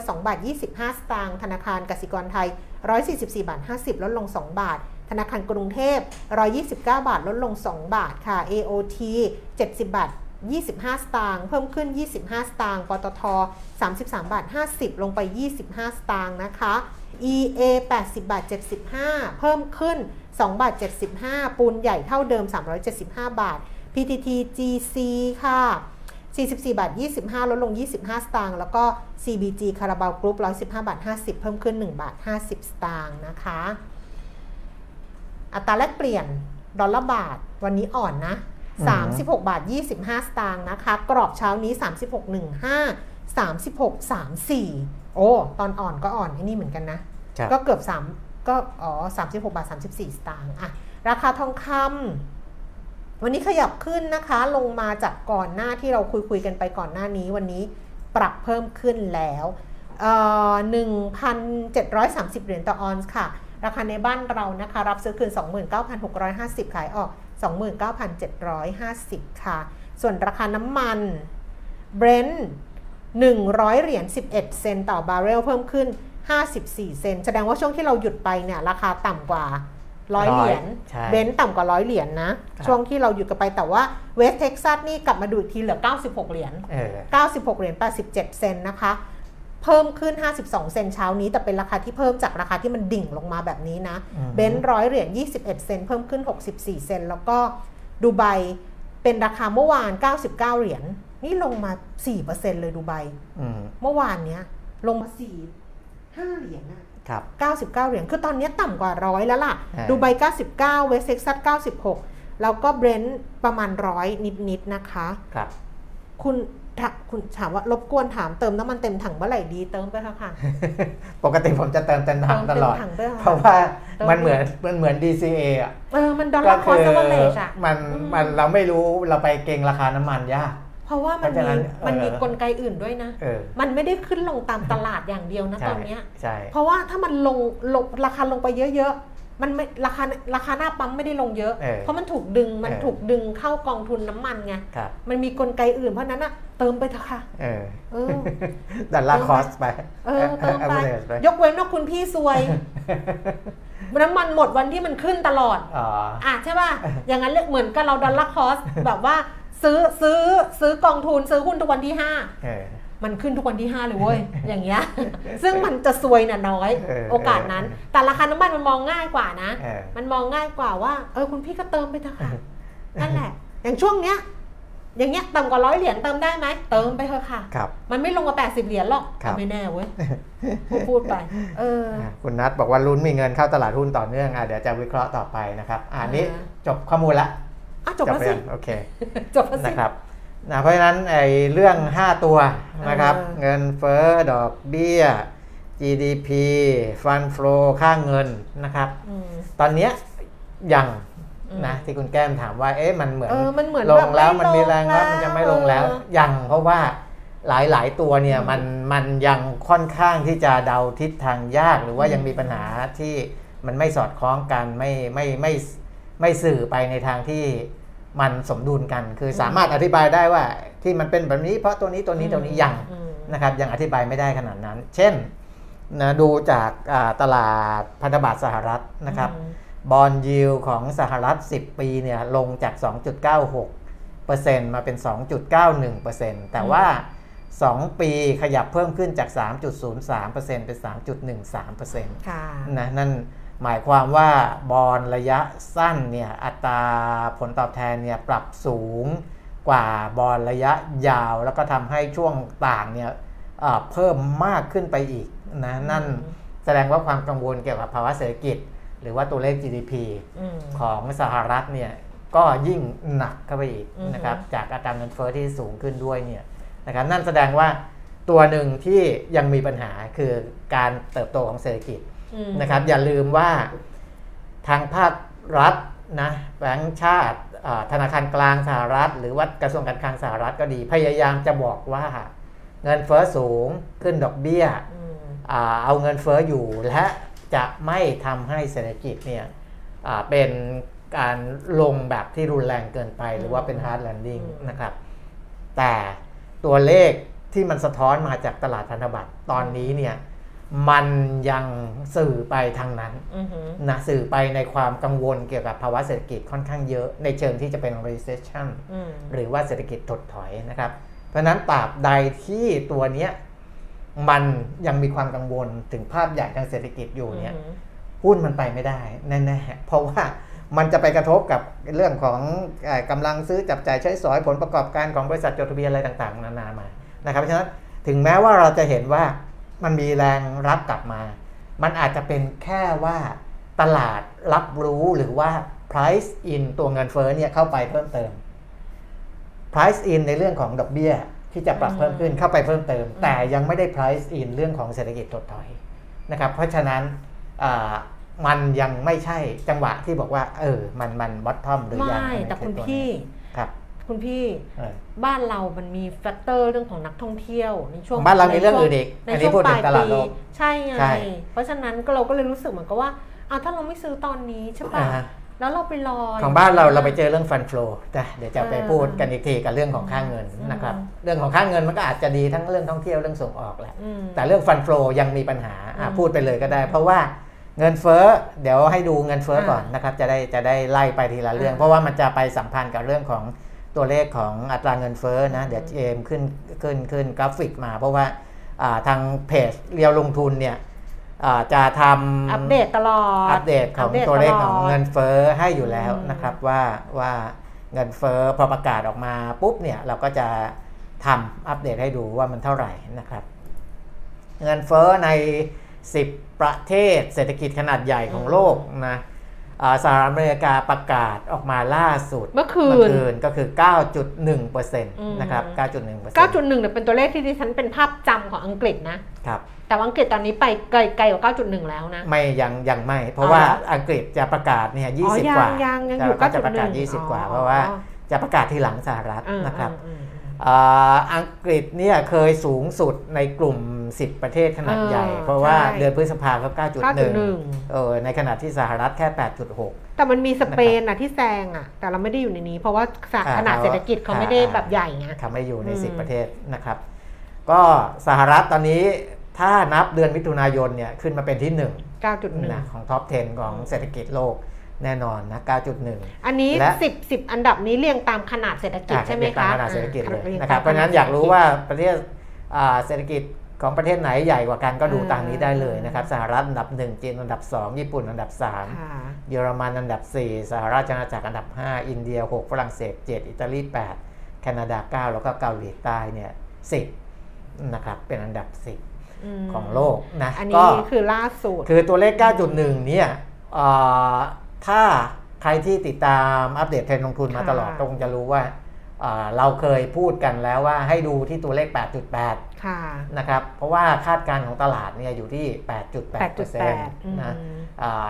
2.25 สตางค์ธนาคารกสิกรไทย144.50 ลดลง2 บาทธนาคารกรุงเทพ129 บาทลดลง2 บาทค่ะ AOT 70.25 สตางค์เพิ่มขึ้น25 สตางค์ปตท.33.50 ลงไป25 สตางค์นะคะ EA 80บาท75เพิ่มขึ้น2บาท75ปูนใหญ่เท่าเดิม375บาท PTT GC ค่ะ44บาท25ลดลง25สตางค์แล้วก็ CBG คาราบาวกรุ๊ป115บาท50เพิ่มขึ้น1บาท50สตางค์นะคะอัตราแลกเปลี่ยนดอลลาร์บาทวันนี้อ่อนนะ36บาท25สตางค์นะคะกรอบเช้านี้36.15 36.34 โอ้ตอนอ่อนก็อ่อนไอ้นี่เหมือนกันนะก็เกือบ3ก็อ๋อ36บาท34สตางค์อ่ะราคาทองคำวันนี้ขยับขึ้นนะคะลงมาจากก่อนหน้าที่เราคุยกันไปก่อนหน้านี้วันนี้ปรับเพิ่มขึ้นแล้ว 1,730 เหรียญต่อออนซ์ค่ะราคาในบ้านเรานะคะรับซื้อคืน 29,650 ขายออก 29,750 ค่ะส่วนราคาน้ำมัน Brent 100 เหรียญ11 เซนต์ต่อบาร์เรลเพิ่มขึ้น54 เซนต์แสดงว่าช่วงที่เราหยุดไปเนี่ยราคาต่ำกว่า100เหรียญ Brent ต่ำกว่า100เหรียญนะช่วงที่เราหยุดกันไปแต่ว่า West Texas นี่กลับมาดูอีกทีเหลือ96เหรียญ96เหรียญ87 เซนต์นะคะเพิ่มขึ้น52เซนต์เช้านี้แต่เป็นราคาที่เพิ่มจากราคาที่มันดิ่งลงมาแบบนี้นะเบนซ์100เหรียญ21เซนต์เพิ่มขึ้น64เซนต์แล้วก็ดูไบเป็นราคาเมื่อวาน99เหรียญนี่ลงมา 4% เลยดูไบเมื่อวานเนี้ยลงมา4.5 เหรียญอะครับ99เหรียญคือตอนนี้ต่ำกว่า100แล้วล่ะดูไบ99เวสเท็กซัส96แล้วก็เบนซ์ประมาณ100นิดๆนะคะครับคุณถามว่ารบกวนถามเติมน้ำมันเต็มถังเมื่อไหร่ดีเติมไปค่ะ ปกติผมจะเติมเต็มถังตลอดเพราะว่ามันเหมือน DCA อ่ะมันดอลลาร์คอสต์เลสอ่ะมันเราไม่รู้เราไปเก็งราคาน้ำมันยากเพราะว่ามันมีกลไกอื่นด้วยนะมันไม่ได้ขึ้นลงตามตลาดอย่างเดียวนะตอนนี้เพราะว่าถ้ามันลงราคาลงไปเยอะๆมันราคาหน้าปั๊มไม่ได้ลงเยอะเพราะมันถูกดึงเข้ากองทุนน้ำมันไงมันมีกลไกอื่นเพราะนั้นอ่ะเติมไปเถอะค่ะดอลลาร์คอสไปเติมไปยกเว้นว่าคุณพี่ซวยน้ำมันหมดวันที่มันขึ้นตลอดอ่ะใช่ป่ะอย่างนั้นเหมือนกับเราดอลลาร์คอสแบบว่าซื้อกองทุนซื้อหุ้นทุกวันที่5มันขึ้นทุกวันที่5เลยเว้ยอย่างเงี้ยซึ่งมันจะซวยน่ะน้อยโอกาสนั้นแต่ราคาน้ำมันมันมองง่ายกว่านะมันมองง่ายกว่าว่าคุณพี่ก็เติมไปเถอะค่ะนั่นแหละอย่างช่วงเนี้ยอย่างเงี้ยต่ำกว่า100เหรียญเติมได้ไหมเติมไปเถอะค่ะมันไม่ลงกว่า80เหรียญหรอกไม่แน่เว้ยพูดไปคุณนัทบอกว่าลุ้นมีเงินเข้าตลาดหุ้นต่อเนื่องเดี๋ยวจะวิเคราะห์ต่อไปนะครับอันนี้จบข้อมูลละจบแล้วสิโอเคจบแล้วสินะครับเพราะฉะนั้นไอ้เรื่อง5ตัวนะครับเงินเฟ้อดอกเบี้ย GDP Fund Flow ค่าเงินนะครับตอนนี้ยังนะที่คุณแก้มถามว่ามันเหมือนลงแล้วมันมีแรงแล้วมันจะไม่ลงแล้วยังเพราะว่าหลายๆตัวเนี่ยมันยังค่อนข้างที่จะเดาทิศทางยากหรือว่ายังมีปัญหาที่มันไม่สอดคล้องกันไม่สื่อไปในทางที่มันสมดุลกันคือสามารถอธิบายได้ว่าที่มันเป็นแบบนี้เพราะตัวนี้ยังนะครับยังอธิบายไม่ได้ขนาดนั้นเช่นนะดูจากตลาดพันธบัตรสหรัฐนะครับบอนด์ยิลด์ของสหรัฐ10 ปีเนี่ยลงจาก 2.96% มาเป็น 2.91% แต่ว่า2 ปีขยับเพิ่มขึ้นจาก 3.03% เป็น 3.13% นะนั่นหมายความว่าบอนด์ระยะสั้นเนี่ยอัตราผลตอบแทนเนี่ยปรับสูงกว่าบอนด์ระยะยาวแล้วก็ทำให้ช่วงต่างเนี่ยเพิ่มมากขึ้นไปอีกนะนั่นแสดงว่าความกังวลเกี่ยวกับภาวะเศรษฐกิจหรือว่าตัวเลข GDP ของสหรัฐเนี่ยก็ยิ่งหนักเข้าไปอีกนะครับจากอัตราเงินเฟ้อที่สูงขึ้นด้วยเนี่ยนะครับนั่นแสดงว่าตัวหนึ่งที่ยังมีปัญหาคือการเติบโตของเศรษฐกิจนะครับอย่าลืมว่าทางภาครัฐนะแบงก์ชาติธนาคารกลางสหรัฐหรือว่ากระทรวงการคลังสหรัฐก็ดีพยายามจะบอกว่าเงินเฟ้อสูงขึ้นดอกเบี้ยเอาเงินเฟ้ออยู่และจะไม่ทำให้เศรษฐกิจเนี่ยเป็นการลงแบบที่รุนแรงเกินไปหรือว่าเป็น hard landing นะครับแต่ตัวเลขที่มันสะท้อนมาจากตลาดพันธบัตรตอนนี้เนี่ยมันยังสื่อไปทางนั้นนะสื่อไปในความกังวลเกี่ยวกับภาวะเศรษฐกิจค่อนข้างเยอะในเชิงที่จะเป็น recession หรือว่าเศรษฐกิจถดถอยนะครับเพราะนั้นตราบใดที่ตัวเนี้ย มันยังมีความกังวลถึงภาพใหญ่ทางเศรษฐกิจอยู่เนี่ยหุ้นมันไปไม่ได้แน่ๆเพราะว่ามันจะไปกระทบกับเรื่องของกำลังซื้อจับจ่ายใช้สอยผลประกอบการของบริษัทจดทะเบียนอะไรต่างๆนานามานะครับเพราะฉะนั้นถึงแม้ว่าเราจะเห็นว่ามันมีแรงรับกลับมามันอาจจะเป็นแค่ว่าตลาดรับรู้หรือว่า price in ตัวเงินเฟ้อเนี่ยเข้าไปเพิ่มเติม price in ในเรื่องของดอกเบี้ยที่จะปรับเพิ่มขึ้นเข้าไปเพิ่มเติมแต่ยังไม่ได้ price in เรื่องของเศรษฐกิจถดถอยนะครับเพราะฉะนั้นมันยังไม่ใช่จังหวะที่บอกว่ามัน bottom หรือยังไม่แต่คุณพี่ครับคุณพี่บ้านเรามันมีแฟกเตอร์เรื่องของนักท่องเที่ยวในช่วงบ้านเรามีเรื่องอื่นอีกในช่วงปลายปีใช่ไงเพราะฉะนั้นเราก็เลยรู้สึกเหมือนกับว่าถ้าเราไม่ซื้อตอนนี้ใช่ป่ะแล้วเราไปรอของบ้านเราไปเจอเรื่องฟันฟลูเดี๋ยวจะไปพูดกันอีกทีกับเรื่องของค่าเงินนะครับเรื่องของค่าเงินมันก็อาจจะดีทั้งเรื่องท่องเที่ยวเรื่องส่งออกแหละแต่เรื่องฟันฟลูยังมีปัญหาพูดไปเลยก็ได้เพราะว่าเงินเฟ้อเดี๋ยวให้ดูเงินเฟ้อก่อนนะครับจะได้ไล่ไปทีละเรื่องเพราะว่ามันจะไปสัมพันธ์กับเรื่องของตัวเลขของอัตราเงินเฟ้อนะเดี๋ยวเจมขึ้นกราฟิกมาเพราะว่าทางเพจเรียวลงทุนเนี่ยจะทำอัปเดตของตัวเลขของเงินเฟ้อให้อยู่แล้วนะครับว่าเงินเฟ้อพอประกาศออกมาปุ๊บเนี่ยเราก็จะทำอัปเดตให้ดูว่ามันเท่าไหร่นะครับเงินเฟ้อใน10ประเทศเศรษฐกิจขนาดใหญ่ของโลกนะสหรัฐอเมริกาประกาศออกมาล่าสุดเมื่อคืนก็คือ 9.1% นะครับ 9.1% 9.1 เนี่ยเป็นตัวเลขที่ดิฉันเป็นภาพจำของอังกฤษนะครับแต่อังกฤษตอนนี้ไปไกลกว่า 9.1 แล้วนะไม่ยังไม่เพราะว่าอังกฤษจะประกาศเนี่ย20กว่ายังอยู่ 9.1 จะประกาศ20กว่าเพราะว่าจะประกาศทีหลังสหรัฐนะครับอังกฤษเนี่ยเคยสูงสุดในกลุ่ม10ประเทศขนาดใหญ่เพราะว่าเดือนพฤษภาคม 9.1 ในขณะที่สหรัฐแค่ 8.6 แต่มันมีสเปนที่แซงแต่เราไม่ได้อยู่ในนี้เพราะว่าขนาดเศรษฐกิจเขาไม่ได้แบบใหญ่ไงเขาไม่อยู่ใน10ประเทศนะครับก็สหรัฐตอนนี้ถ้านับเดือนมิถุนายนเนี่ยขึ้นมาเป็นที่ 9.1 นะของท็อป 10 ของเศรษฐกิจโลกแน่นอนนะ 9.1 อันนี้10อันดับนี้เรียงตามขนาดเศรษฐกิจใช่ไหมคะขนาดเศรษฐกิจเลยนะครับเพราะฉะนั้นอยากรู้ว่าประเทศเศรษฐกิจของประเทศไหนใหญ่กว่ากันก็ดูตามนี้ได้เลยนะครับสหรัฐอันดับ 1 จีนอันดับ 2 ญี่ปุ่นอันดับ 3 เยอรมันอันดับ 4 สหราชอาณาจักรอันดับ 5 อินเดีย 6 ฝรั่งเศส 7 อิตาลี 8 แคนาดา 9 แล้วก็เกาหลีใต้เนี่ย10นะครับเป็นอันดับ10ของโลกนะอันนี้คือล่าสุดคือตัวเลข 9.1 เนี่ยถ้าใครที่ติดตามอัปเดตเทรนด์ลงทุนมาตลอดก็คงจะรู้ว่าเราเคยพูดกันแล้วว่าให้ดูที่ตัวเลข 8.8 นะครับเพราะว่าคาดการณ์ของตลาดเนี่ยอยู่ที่ 8.8% นะ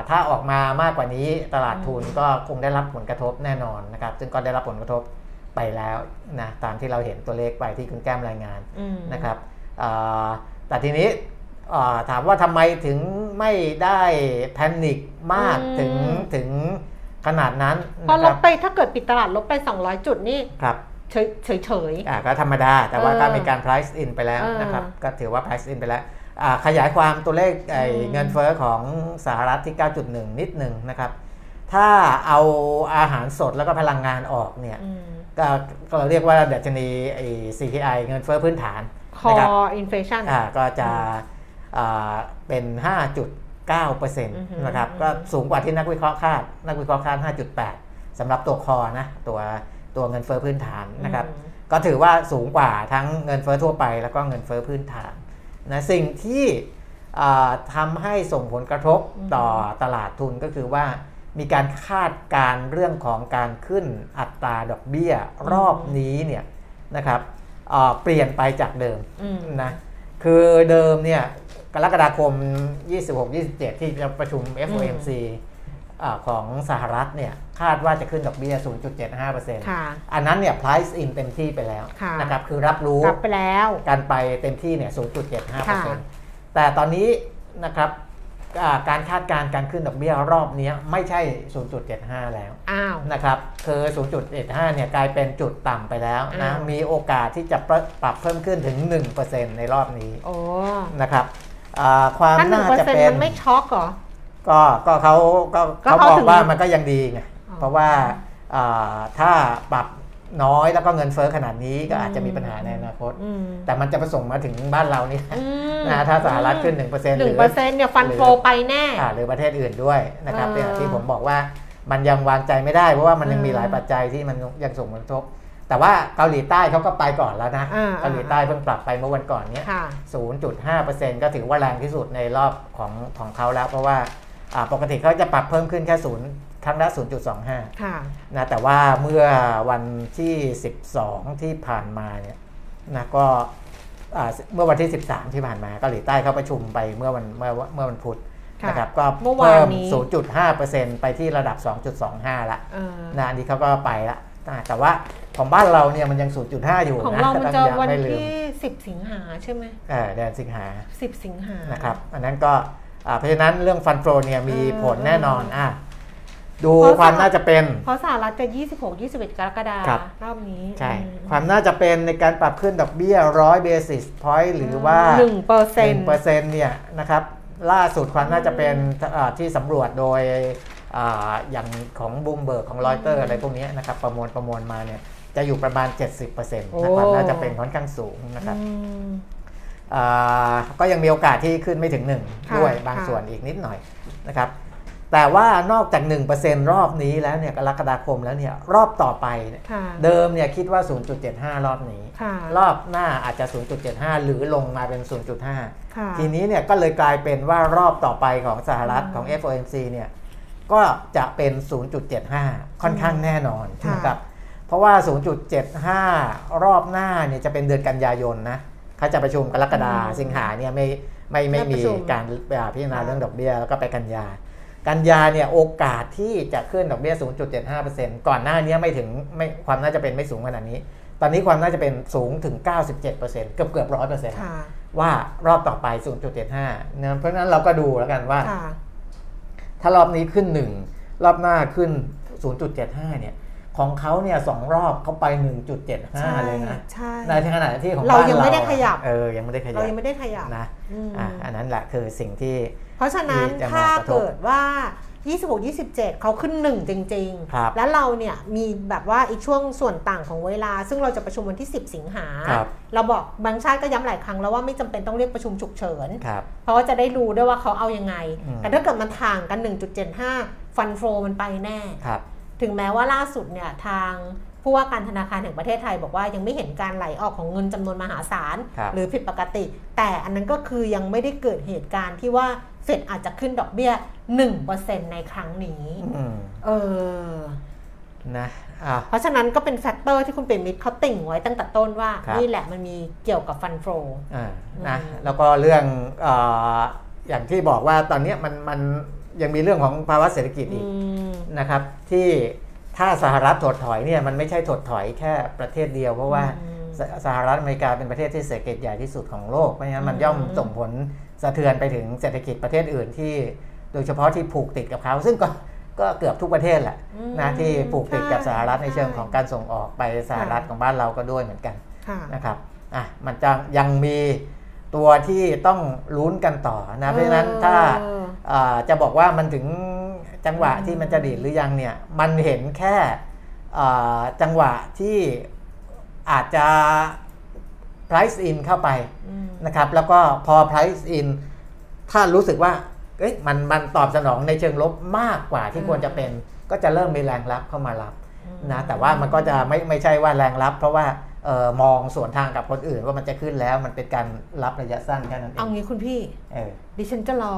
ถ้าออกมามากกว่านี้ตลาดทุนก็คงได้รับผลกระทบแน่นอนนะครับซึ่งก็ได้รับผลกระทบไปแล้วนะตามที่เราเห็นตัวเลขไปที่คุณแก้มรายงานนะครับแต่ทีนี้ถามว่าทำไมถึงไม่ได้แพนิคมากถึงขนาดนั้นพอลบไปถ้าเกิดปิดตลาดลบไป200จุดนี่เฉยก็ธรรมดาแต่ว่าก็มีการ price in ไปแล้วนะครับก็ถือว่า price in ไปแล้วขยายความตัวเลขเงินเฟ้อของสหรัฐที่ 9.1 นิดหนึ่งนะครับถ้าเอาอาหารสดแล้วก็พลังงานออกเนี่ยก็เราเรียกว่าดัชนี CPI เงินเฟ้อพื้นฐาน Core Inflation ก็จะเป็น 5.9% นะครับก็สูงกว่าที่นักวิเคราะห์คาด 5.8 สำหรับตัวคอนะตัวเงินเฟ้อพื้นฐานนะครับก็ถือว่าสูงกว่าทั้งเงินเฟ้อทั่วไปแล้วก็เงินเฟ้อพื้นฐานนะสิ่งที่ทำให้ส่งผลกระทบต่อตลาดทุนก็คือว่ามีการคาดการเรื่องของการขึ้นอัตราดอกเบี้ยรอบนี้เนี่ยนะครับเปลี่ยนไปจากเดิมนะคือเดิมเนี่ยกรกฎาคม 26-27 ที่จะประชุม FOMC ของสหรัฐเนี่ยคาดว่าจะขึ้นดอกเบี้ย 0.75% อันนั้นเนี่ย price in เต็มที่ไปแล้วนะครับคือรับไปแล้วการไปเต็มที่เนี่ย 0.75% แต่ตอนนี้นะครับการคาดการณ์การขึ้นดอกเบี้ยรอบนี้ไม่ใช่ 0.75 แล้วนะครับคือ 0.75 เนี่ยกลายเป็นจุดต่ำไปแล้วนะมีโอกาสที่จะปรับเพิ่มขึ้นถึง 1% ในรอบนี้นะครับความน่าจะเป็นมันไม่ช็อกหรอก็เขาบอกว่ามันก็ยังดีไงเพราะว่าถ้าปรับ น้อยแล้วก็เงินเฟ้อขนาดนี้ก็อาจจะมีปัญหาในอนาคตแต่มันจะประสงค์มาถึงบ้านเรานี่นะถ้าสหรัฐขึ้น 1% หรือ 1% เนี่ยฟันโฟไปแน่หรือประเทศอื่นด้วยนะครับที่ผมบอกว่ามันยังวางใจไม่ได้เพราะว่ามันยังมีหลายปัจจัยที่มันยังส่งผลกระทบแต่ว่าเกาหลีใต้เขาก็ไปก่อนแล้วนะเกาหลีใต้เพิ่งปรับไปเมื่อวันก่อนเนี้ย 0.5% ก็ถือว่าแรงที่สุดในรอบของเขาแล้วเพราะว่าปกติเขาจะปรับเพิ่มขึ้นแค่0ครั้งละ 0.25 นะแต่ว่าเมื่อวันที่12ที่ผ่านมาเนี่ยนะก็เมื่อวันที่13ที่ผ่านมาเกาหลีใต้เขาประชุมไปเมื่อวันพุธนะครับก็เพิ่ม 0.5% ไปที่ระดับ 2.25 ละนะอันนี้เขาก็ไปละแต่ว่าของบ้านเราเนี่ยมันยัง 0.5 อยู่นะของเรามันจะวันที่10สิงหาใช่ไหมเดือนสิงหา10สิงหานะครับอันนั้นก็เพราะฉะนั้นเรื่องฟันโฟเนี่ยมีผลแน่นอนดูความน่าจะเป็นเพราะสหรัฐจะ 26-21 กรกฎาคมรอบนี้ใช่ความน่าจะเป็นในการปรับขึ้นดอกเบี้ย100 basis point หรือว่า 1% เนี่ยนะครับล่าสุดความน่าจะเป็นที่สำรวจโดยอย่างของบูมเบิร์กของรอยเตอร์อะไรพวกนี้นะครับประมวลมาเนี่ยจะอยู่ประมาณ 70% นะความน่าจะเป็นค่อนข้างสูงนะครับก็ยังมีโอกาสที่ขึ้นไม่ถึง1ด้วยบางส่วนอีกนิดหน่อยนะครับแต่ว่านอกจาก 1% รอบนี้แล้วเนี่ยกรกฎาคมแล้วเนี่ยรอบต่อไปเดิมเนี่ยคิดว่า 0.75 รอบนี้รอบหน้าอาจจะ 0.75 หรือลงมาเป็น 0.5 ทีนี้เนี่ยก็เลยกลายเป็นว่ารอบต่อไปของสหรัฐของ FOMC เนี่ยก็จะเป็น 0.75 ค่อนข้างแน่นอนนะครับเพราะว่า 0.75 รอบหน้าเนี่ยจะเป็นเดือนกันยายนนะเขาจะประชุมกรกฎาคมสิงหาเนี่ยไม่มีการพิจารณาเรื่องดอกเบี้ยแล้วก็ไปกันยาเนี่ยโอกาสที่จะขึ้นดอกเบี้ย 0.75% ก่อนหน้านี้ไม่ถึงไม่ความน่าจะเป็นไม่สูงขนาดนี้ตอนนี้ความน่าจะเป็นสูงถึง 97% เกือบ 100% ว่ารอบต่อไป 0.75 นะเพราะฉะนั้นเราก็ดูแล้วกันว่าถ้ารอบนี้ขึ้น1รอบหน้าขึ้น 0.75 เนี่ยของเขาเนี่ย2รอบเขาไป 1.75 เลยนะในขณะที่ของเรายังไม่ได้ขยับยังไม่ได้ขยับเรายังไม่ได้ขยับนะอันนั้นแหละคือสิ่งที่เพราะฉะนั้นถ้าเกิดว่า26-27 เขาขึ้น1จริงๆแล้วเราเนี่ยมีแบบว่าอีกช่วงส่วนต่างของเวลาซึ่งเราจะประชุมวันที่10สิงหาเราบอกบางชาติก็ย้ำหลายครั้งแล้วว่าไม่จำเป็นต้องเรียกประชุมฉุกเฉินเพราะว่าจะได้รู้ด้วยว่าเขาเอายังไงแต่ถ้าเกิดมันห่างกัน 1.75 ฟันโฟมันไปแน่ถึงแม้ว่าล่าสุดเนี่ยทางผู้ว่าการธนาคารแห่งประเทศไทยบอกว่ายังไม่เห็นการไหลออกของเงินจำนวนมหาศาลหรือผิดปกติแต่อันนั้นก็คือยังไม่ได้เกิดเหตุการณ์ที่ว่าเฟดอาจจะขึ้นดอกเบี้ย 1% ในครั้งนี้นะเพราะฉะนั้นก็เป็นแฟกเตอร์ที่คุณเปรมมิตรเขาติ่งไว้ตั้งแต่ต้นว่านี่แหละมันมีเกี่ยวกับฟันโฟนะแล้วก็เรื่องอย่างที่บอกว่าตอนนี้มันยังมีเรื่องของภาวะเศรษฐกิจอีกนะครับที่ถ้าสหรัฐถดถอยเนี่ยมันไม่ใช่ถดถอยแค่ประเทศเดียวเพราะว่าสหรัฐอเมริกาเป็นประเทศที่เศรษฐกิจใหญ่ที่สุดของโลกเพราะฉะนั้นมันย่อมส่งผลสะเทือนไปถึงเศรษฐกิจประเทศอื่นที่โดยเฉพาะที่ผูกติดกับเขาซึ่งก็เกือบทุกประเทศแหละนะที่ผูกติดกับสหรัฐในเชิงของการส่งออกไปสหรัฐของบ้านเราก็ด้วยเหมือนกันนะครับมันจะยังมีตัวที่ต้องลุ้นกันต่อนะเพราะฉะนั้นถ้าจะบอกว่ามันถึงจังหวะที่มันจะดีดหรือยังเนี่ยมันเห็นแค่จังหวะที่อาจจะ price in เข้าไปนะครับแล้วก็พอ price in ถ้ารู้สึกว่ามันตอบสนองในเชิงลบมากกว่าที่ควรจะเป็นก็จะเริ่มมีแรงรับเข้ามารับนะแต่ว่ามันก็จะไม่ใช่ว่าแรงรับเพราะว่ามองส่วนทางกับคนอื่นว่ามันจะขึ้นแล้วมันเป็นการรับระยะสั้นแค่นั้นเองเอางี้คุณพี่ดิฉันจะรอ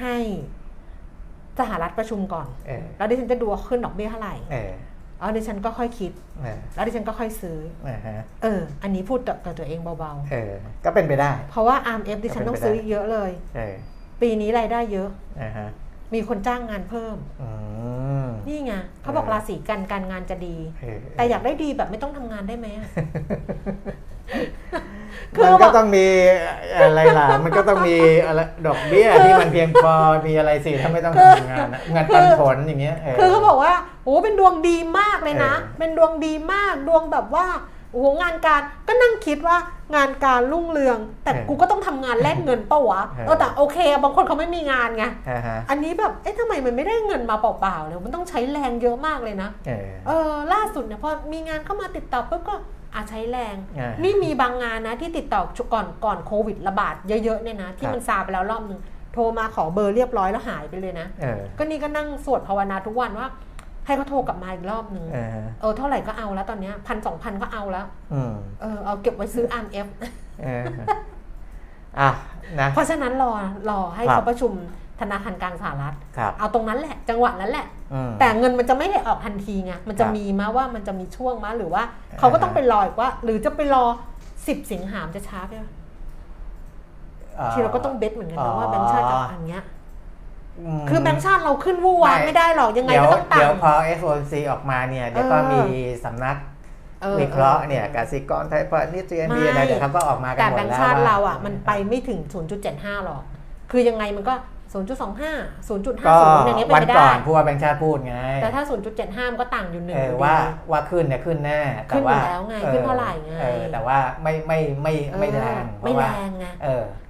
ให้สหรัฐประชุมก่อนแล้วดิฉันจะดูว่าขึ้นดอกเบี้ยเท่าไหร่อ๋อดิฉันก็ค่อยคิดแล้วดิฉันก็ค่อยซื้ออันนี้พูดกับตัวเองเบาๆก็เป็นไปได้เพราะว่า RMF ดิฉันต้องซื้อเยอะเลยปีนี้รายได้เยอะมีคนจ้างงานเพิ่มนี่ไงเขาบอกราศีกันการงานจะดีแต่อยากได้ดีแบบไม่ต้องทำงานได้ไหมมันก็ต้องมีอะไรล่ะมันก็ต้องมีดอกเบี้ยที่มันเพียงพอมีอะไรสิถ้าไม่ต้องทำงานเงินปันผลอย่างเงี้ยคือเขาบอกว่าโอ้เป็นดวงดีมากเลยนะเป็นดวงดีมากดวงแบบว่า โอ้โหงานการก็นั่งคิดว่างานการรุ่งเรืองแต่กูก็ต้องทำงานแลกเงินเปล่าวะแต่โอเคบางคนเขาไม่มีงานไงอันนี้แบบเอ๊ะทำไมมันไม่ได้เงินมาเปล่าๆเลยมันต้องใช้แรงเยอะมากเลยนะล่าสุดเนี่ยพอมีงานเข้ามาติดต่อปุ๊บก็ใช้แรงนี่มีบางงานนะที่ติดต่อก่อนโควิดระบาดเยอะๆเนี่ยนะที่มันซาไปแล้วรอบนึงโทรมาขอเบอร์เรียบร้อยแล้วหายไปเลยนะก็นี่ก็นั่งสวดภาวนาทุกวันว่าให้เขาโทรกลับมาอีกรอบนึงเท่าไหร่ก็เอาแล้วตอนนี้ 1,000-2,000 ก็เอาแล้วเอาเก็บไว้ซื้อ RMF นะเพราะฉะนั้นรอให้เขาประชุมธนาคารกลางสหรัฐเอาตรงนั้นแหละจังหวะนั้นแหละแต่เงินมันจะไม่ได้ออกทันทีไงมันจะมีมาว่ามันจะมีช่วงมาหรือว่าเขาก็ต้องไปรออีกว่าหรือจะไปรอ10สิงหาคมจะช้าไปที่เราก็ต้องเบสเหมือนกันนะว่าแบงค์ชาติจะอย่างเงี้ยคือแบงค์ชาติเราขึ้นวู่วานไม่ได้หรอกยังไงก็ต้องต่างเดี๋ยวพอ FOMC ออกมาเนี่ยเดี๋ยวก็มีสำนักวิเคราะห์เนี่ยกสิกรไทยพาณิชย์มีอะไรเดี๋ยวเขาก็ออกมากันหมดแล้วแต่แบงค์ชาติเราอ่ะมันไปไม่ถึง 0.75 หรอกคือยังไงมันก็ 0.25 0.50 อย่างเงี้ยเป็นไปได้วันก่อนผู้ว่าแบงค์ชาติพูดไงแต่ถ้า 0.75 มันก็ต่างอยู่1ว่าขึ้นเนี่ยขึ้นแน่แต่ว่าขึ้นแล้วไงขึ้นเท่าไหร่ไงแต่ว่าไม่แรงไม่แรงไง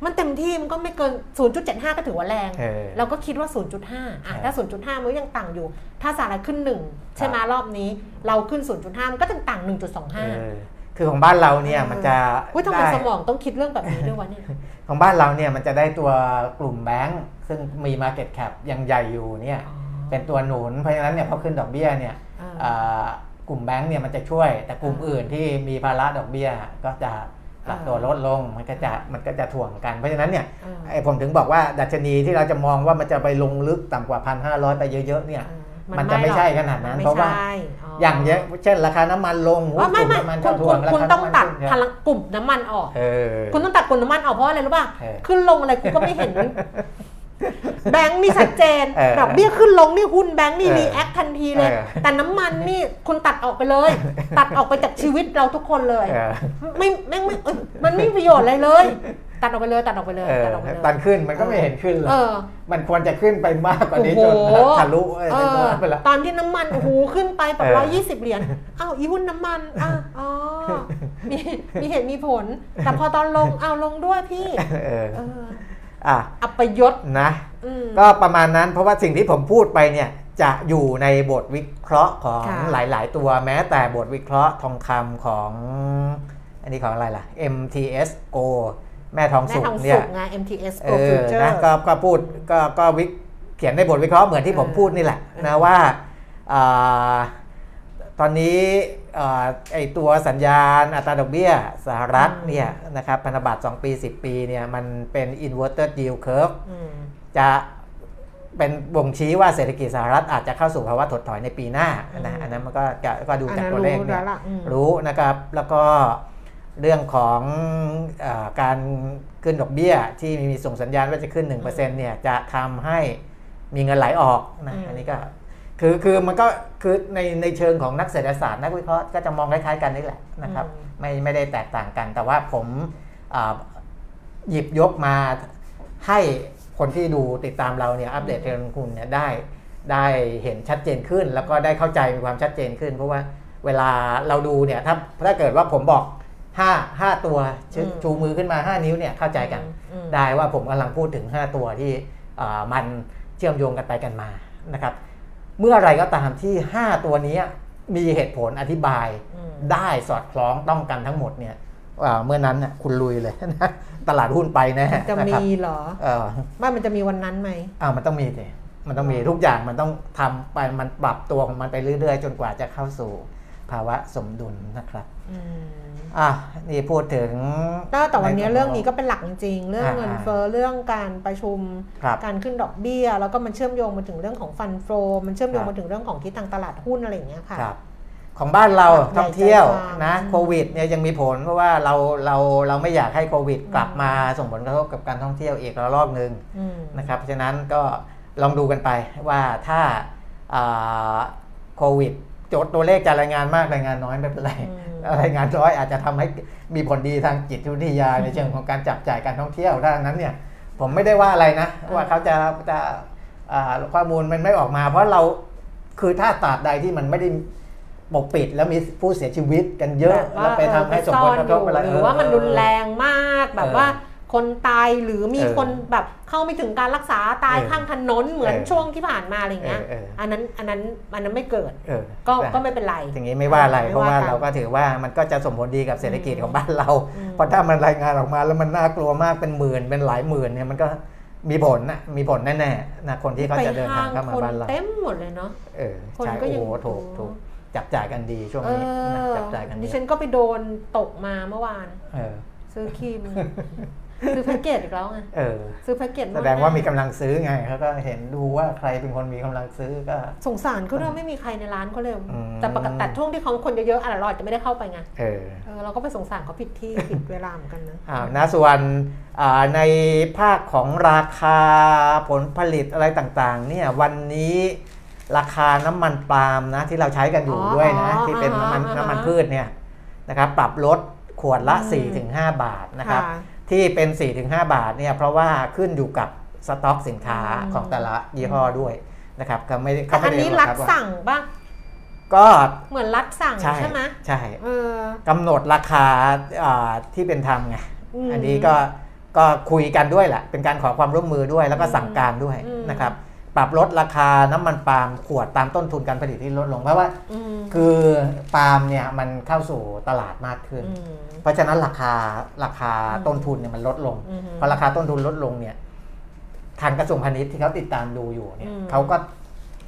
มันเต็มที่มันก็ไม่เกิน 0.75 ก็ถือว่าแรงเราก็คิดว่า 0.5 ถ้า 0.5 มันยังต่างอยู่ถ้าสหรัฐขึ้น1ใช่มั้ยรอบนี้เราขึ้น 0.5 มันก็ต่าง 1.25คือของบ้านเราเนี่ยมันจะทำไมสมองต้องคิดเรื่องแบบนี้ด้วยวะเนี่ยของบ้านเราเนี่ยมันจะได้ตัวกลุ่มแบงค์ซึ่งมี market cap ยังใหญ่อยู่เนี่ยเป็นตัวหนุนเพราะฉะนั้นเนี่ยพอขึ้นดอกเบี้ยเนี่ยกลุ่มแบงค์เนี่ยมันจะช่วยแต่กลุ่มอื่นที่มีภาระดอกเบี้ยก็จะปรับตัวลดลงมันก็จะถ่วงกันเพราะฉะนั้นเนี่ยผมถึงบอกว่าดัชนีที่เราจะมองว่ามันจะไปลงลึกต่ำกว่า 1,500 ไปเยอะๆเนี่ยมันจะไม่ใช่ขนาดนั้นเพราะว่าอย่างเงี้ยเช่นราคาน้ำมันลงกลุ่มน้ำมันจะถ่วงราคาคุณต้องตัดกลุ่มน้ำมันออกคุณต้องตัดกลุ่มน้ำมันออกเพราะอะไรรู้ป่ะขึ้นลงอะไรกูก็ไม่เห็นแบงค์นี่ชัดเจนดอกเบี้ยขึ้นลงนี่หุ้นแบงค์นี่รีแอคทันทีเลยแต่น้ำมันนี่คุณตัดออกไปเลยตัดออกไปจากชีวิตเราทุกคนเลยไม่มันไม่ประโยชน์อะไรเลยตัดออกไปเลยตัดขึ้นมันก็ไม่เห็นขึ้นหรอกมันควรจะขึ้นไปมากกว่านี้จนทะลุไปแล้วตอนที่น้ำมันโอ้โหขึ้นไปแบบ$120อ้าวอีหุ้นน้ำมันอ๋อมีเหตุมีผลแต่พอตอนลงลงด้วยพี่อัปยศนะก็ประมาณนั้นเพราะว่าสิ่งที่ผมพูดไปเนี่ยจะอยู่ในบทวิเคราะห์ของหลายๆตัวแม้แต่บทวิเคราะห์ทองคำของอันนี้ของอะไรล่ะ MTSOแม่ทองสุกเนี่ยไง MTS Pro Future นะก็พูดก็วิเขียนในบทวิเคราะห์เหมือนที่ผมพูดนี่แหละนะว่าตอนนี้ไอตัวสัญญาณอัตราดอกเบี้ยสหรัฐเนี่ยนะครับพันธบัตร2ปี10ปีเนี่ยมันเป็น inverted yield curve จะเป็นบ่งชี้ว่าเศรษฐกิจสหรัฐอาจจะเข้าสู่ภาวะถดถอยในปีหน้านะอันนั้นมันก็ดูจากตัวเลขเนี่ยรู้นะครับแล้วก็เรื่องของการขึ้นดอกเบี้ยที่มีส่งสัญญาณว่าจะขึ้น 1% เนี่ยจะทำให้มีเงินไหลออกนะอันนี้ก็คือมันก็คือในเชิงของนักเศรษฐศาสตร์นักวิเคราะห์ก็จะมองคล้ายๆกันนี่แหละนะครับไม่ได้แตกต่างกันแต่ว่าผมหยิบยกมาให้คนที่ดูติดตามเราเนี่ยอัปเดตเทรนด์ลงทุนเนี่ยได้เห็นชัดเจนขึ้นแล้วก็ได้เข้าใจมีความชัดเจนขึ้นเพราะว่าเวลาเราดูเนี่ยถ้าเกิดว่าผมบอก5ตัวชูมือขึ้นมา5นิ้วเนี่ยเข้าใจกันได้ว่าผมกำลังพูดถึง5ตัวที่มันเชื่อมโยงกันไปกันมานะครับเมื่อไรก็ตามที่5ตัวนี้มีเหตุผลอธิบายได้สอดคล้องต้องกันทั้งหมดเนี่ยเมื่อนั้นคุณลุยเลยนะตลาดหุ้นไปแน่จะมีเหรอว่ามันจะมีวันนั้นไหมมันต้องมีสิมันต้องมีทุกอย่างมันต้องทำไปมันปรับตัวของมันไปเรื่อยๆจนกว่าจะเข้าสู่ภาวะสมดุลนะครับนี่พูดถึงแต่วันนี้เรื่องนี้ก็เป็นหลักจริงๆเรื่องเงินเฟ้อเรื่องการประชุมการขึ้นดอกเบี้ยแล้วก็มันเชื่อมโยงมาถึงเรื่องของฟันโฟมันเชื่อมโยงมาถึงเรื่องของทิศทางตลาดหุ้นอะไรอย่างเงี้ยค่ะของบ้านเราท่องเที่ยวนะโควิดเนี่ยยังมีผลเพราะว่าเราไม่อยากให้โควิดกลับมาส่งผลกระทบกับการท่องเที่ยวอีกรอบนึงนะครับเพราะฉะนั้นก็ลองดูกันไปว่าถ้าโควิดตัวเลขจะรายงานมากรายงานน้อยไม่เป็นไรรายงานน้อยอาจจะทำให้มีผลดีทางจิตวิทยาในเชิงของการจับจ่ายการท่องเที่ยวด้านนั้นเนี่ยผมไม่ได้ว่าอะไรนะว่าเขาจะข้อมูลมันไม่ออกมาเพราะเราคือถ้าตราบใดที่มันไม่ได้ บอกปิดแล้วมีผู้เสียชีวิตกันเยอะแล้วไปทำให้สมบูรณ์ก็อะไรหรือว่ามันรุนแรงมากแบบว่าคนตายหรือมีคนแบบเข้าไม่ถึงการรักษาตายข้างถนนเหมือนช่วงที่ผ่านมาอะไรเงี้ยอันนั้นไม่เกิดก็ไม่เป็นไรอย่างนี้ไม่ว่าอะไรเพราะว่าเราก็ถือว่ามันก็จะสมผลดีกับเศรษฐกิจของบ้านเราเพราะถ้ามันรายงานออกมาแล้วมันน่ากลัวมากเป็นหมื่นเป็นหลายหมื่นเนี่ยมันก็มีผลนะมีผลแน่ๆนะคนที่เขาจะเดินทางเข้ามาบ้านเราเต็มหมดเลยเนาะคนก็ยังถูกจับจ่ายกันดีช่วงนี้จับจ่ายกันดิฉันก็ไปโดนตกมาเมื่อวานซื้อครีมซื้อแพ็กเกจอีกแล้วไงซื้อแพ็กเกจแสดงว่ามีกำลังซื้อไงเขาก็เห็นดูว่าใครเป็นคนมีกำลังซื้อก็สงสารเขาด้วยไม่มีใครในร้านเขาเลยแต่ปกติช่วงที่เขาคนเยอะๆอร่อยจะไม่ได้เข้าไปไงเราก็ไปสงสารเขาผิดที่ผิดเวลาเหมือนกันนะส่วนในภาคของราคาผลผลิตอะไรต่างๆเนี่ยวันนี้ราคาน้ำมันปาล์มนะที่เราใช้กันอยู่ด้วยนะที่เป็นน้ำมันพืชเนี่ยนะครับปรับลดขวดละ 4-5 บาทนะครับที่เป็น 4-5 บาทเนี่ยเพราะว่าขึ้นอยู่กับสต็อกสินค้าของแต่ละยี่ห้อด้วยนะครับก็ไม่เขาไม่ได้อันนี้รัฐสั่งป่ะก็เหมือนรัฐสั่งใช่ไหมใช่กำหนดราคาที่เป็นธรรมไงอันนี้ก็คุยกันด้วยแหละเป็นการขอความร่วมมือด้วยแล้วก็สั่งการด้วยนะครับปรับลดราคาน้ำมันปาล์มขวดตามต้นทุนการผลิตที่ลดลงเพราะว่าคือปาล์มเนี่ยมันเข้าสู่ตลาดมากขึ้นเพราะฉะนั้นราคาต้นทุนเนี่ยมันลดลงพอราคาต้นทุนลดลงเนี่ยทางกระทรวงพาณิชย์ที่เขาติดตามดูอยู่เนี่ยเขาก็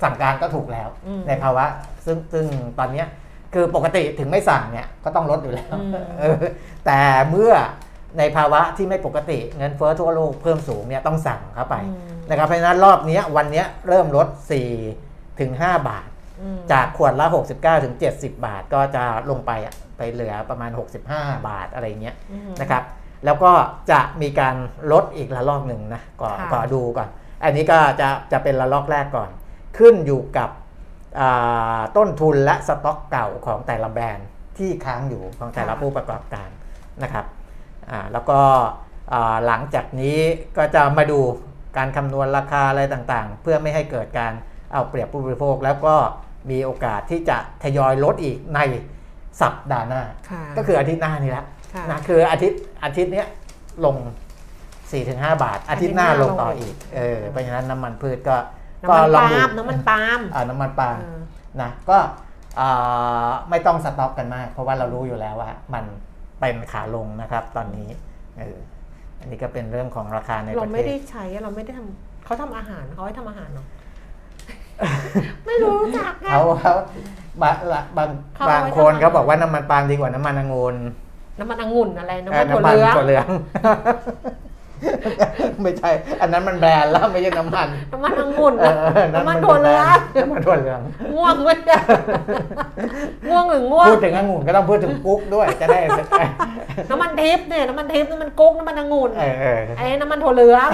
สั่งการก็ถูกแล้วในภาวะซึ่งตอนนี้คือปกติถึงไม่สั่งเนี่ยก็ต้องลดอยู่แล้วแต่เมื่อในภาวะที่ไม่ปกติเงินเฟ้อทั่วโลกเพิ่มสูงเนี่ยต้องสั่งเข้าไปนะครับเพราะฉะนั้นรอบนี้วันนี้เริ่มลด 4-5 บาทจากขวดละ 69-70 บาทก็จะลงไปเหลือประมาณ65บาทอะไรเงี้ยนะครับแล้วก็จะมีการลดอีกระลอกหนึ่งนะก่อนดูก่อนอันนี้ก็จะเป็นระลอกแรกก่อนขึ้นอยู่กับต้นทุนและสต็อกเก่าของแต่ละแบรนด์ที่ค้างอยู่ของแต่ละผู้ประกอบการนะครับแล้วก็หลังจากนี้ก็จะมาดูการคำนวณราคาอะไรต่างๆเพื่อไม่ให้เกิดการเอาเปรียบผู้บริโภคแล้วก็มีโอกาสที่จะทยอยลดอีกในสัปดาห์หน้าก็คืออาทิตย์หน้านี่แหละนะคืออาทิตย์เนี้ยลง 4-5 บาทอาทิตย์หน้าลงต่ออีกเพราะฉะนั้นน้ำมันพืชก็ลองดูน้ำมันปาล์มนะก็ไม่ต้องสต็อกกันมากเพราะว่าเรารู้อยู่แล้วว่ามันเป็นขาลงนะครับตอนนี้อันนี้ก็เป็นเรื่องของราคาในประเทศเราไม่ได้ใช้เราไม่ได้ทำเขาทำอาหารเขาให้ทำอาหารเนาะไม่รู้จักไงบางคนเขาบอกว่าน้ำมันปาล์มดีกว่าน้ำมันองุ่นอะไรน้ำมันถั่วเหลืองไม่ใช่อันนั้นมันแบรนด์แล้วไม่ใช่น้ำมันองุ่นน้ำมันถั่วเหลืองง่วงไม่ได้ง่วงพูดถึงองุ่นก็ต้องพูดถึงกุ๊กด้วยจะได้น้ำมันทิพย์เนี่ยน้ำมันทิพย์น้ำมันกุ๊กน้ำมันองุ่นไอ้น้ำมันถั่วเหลือง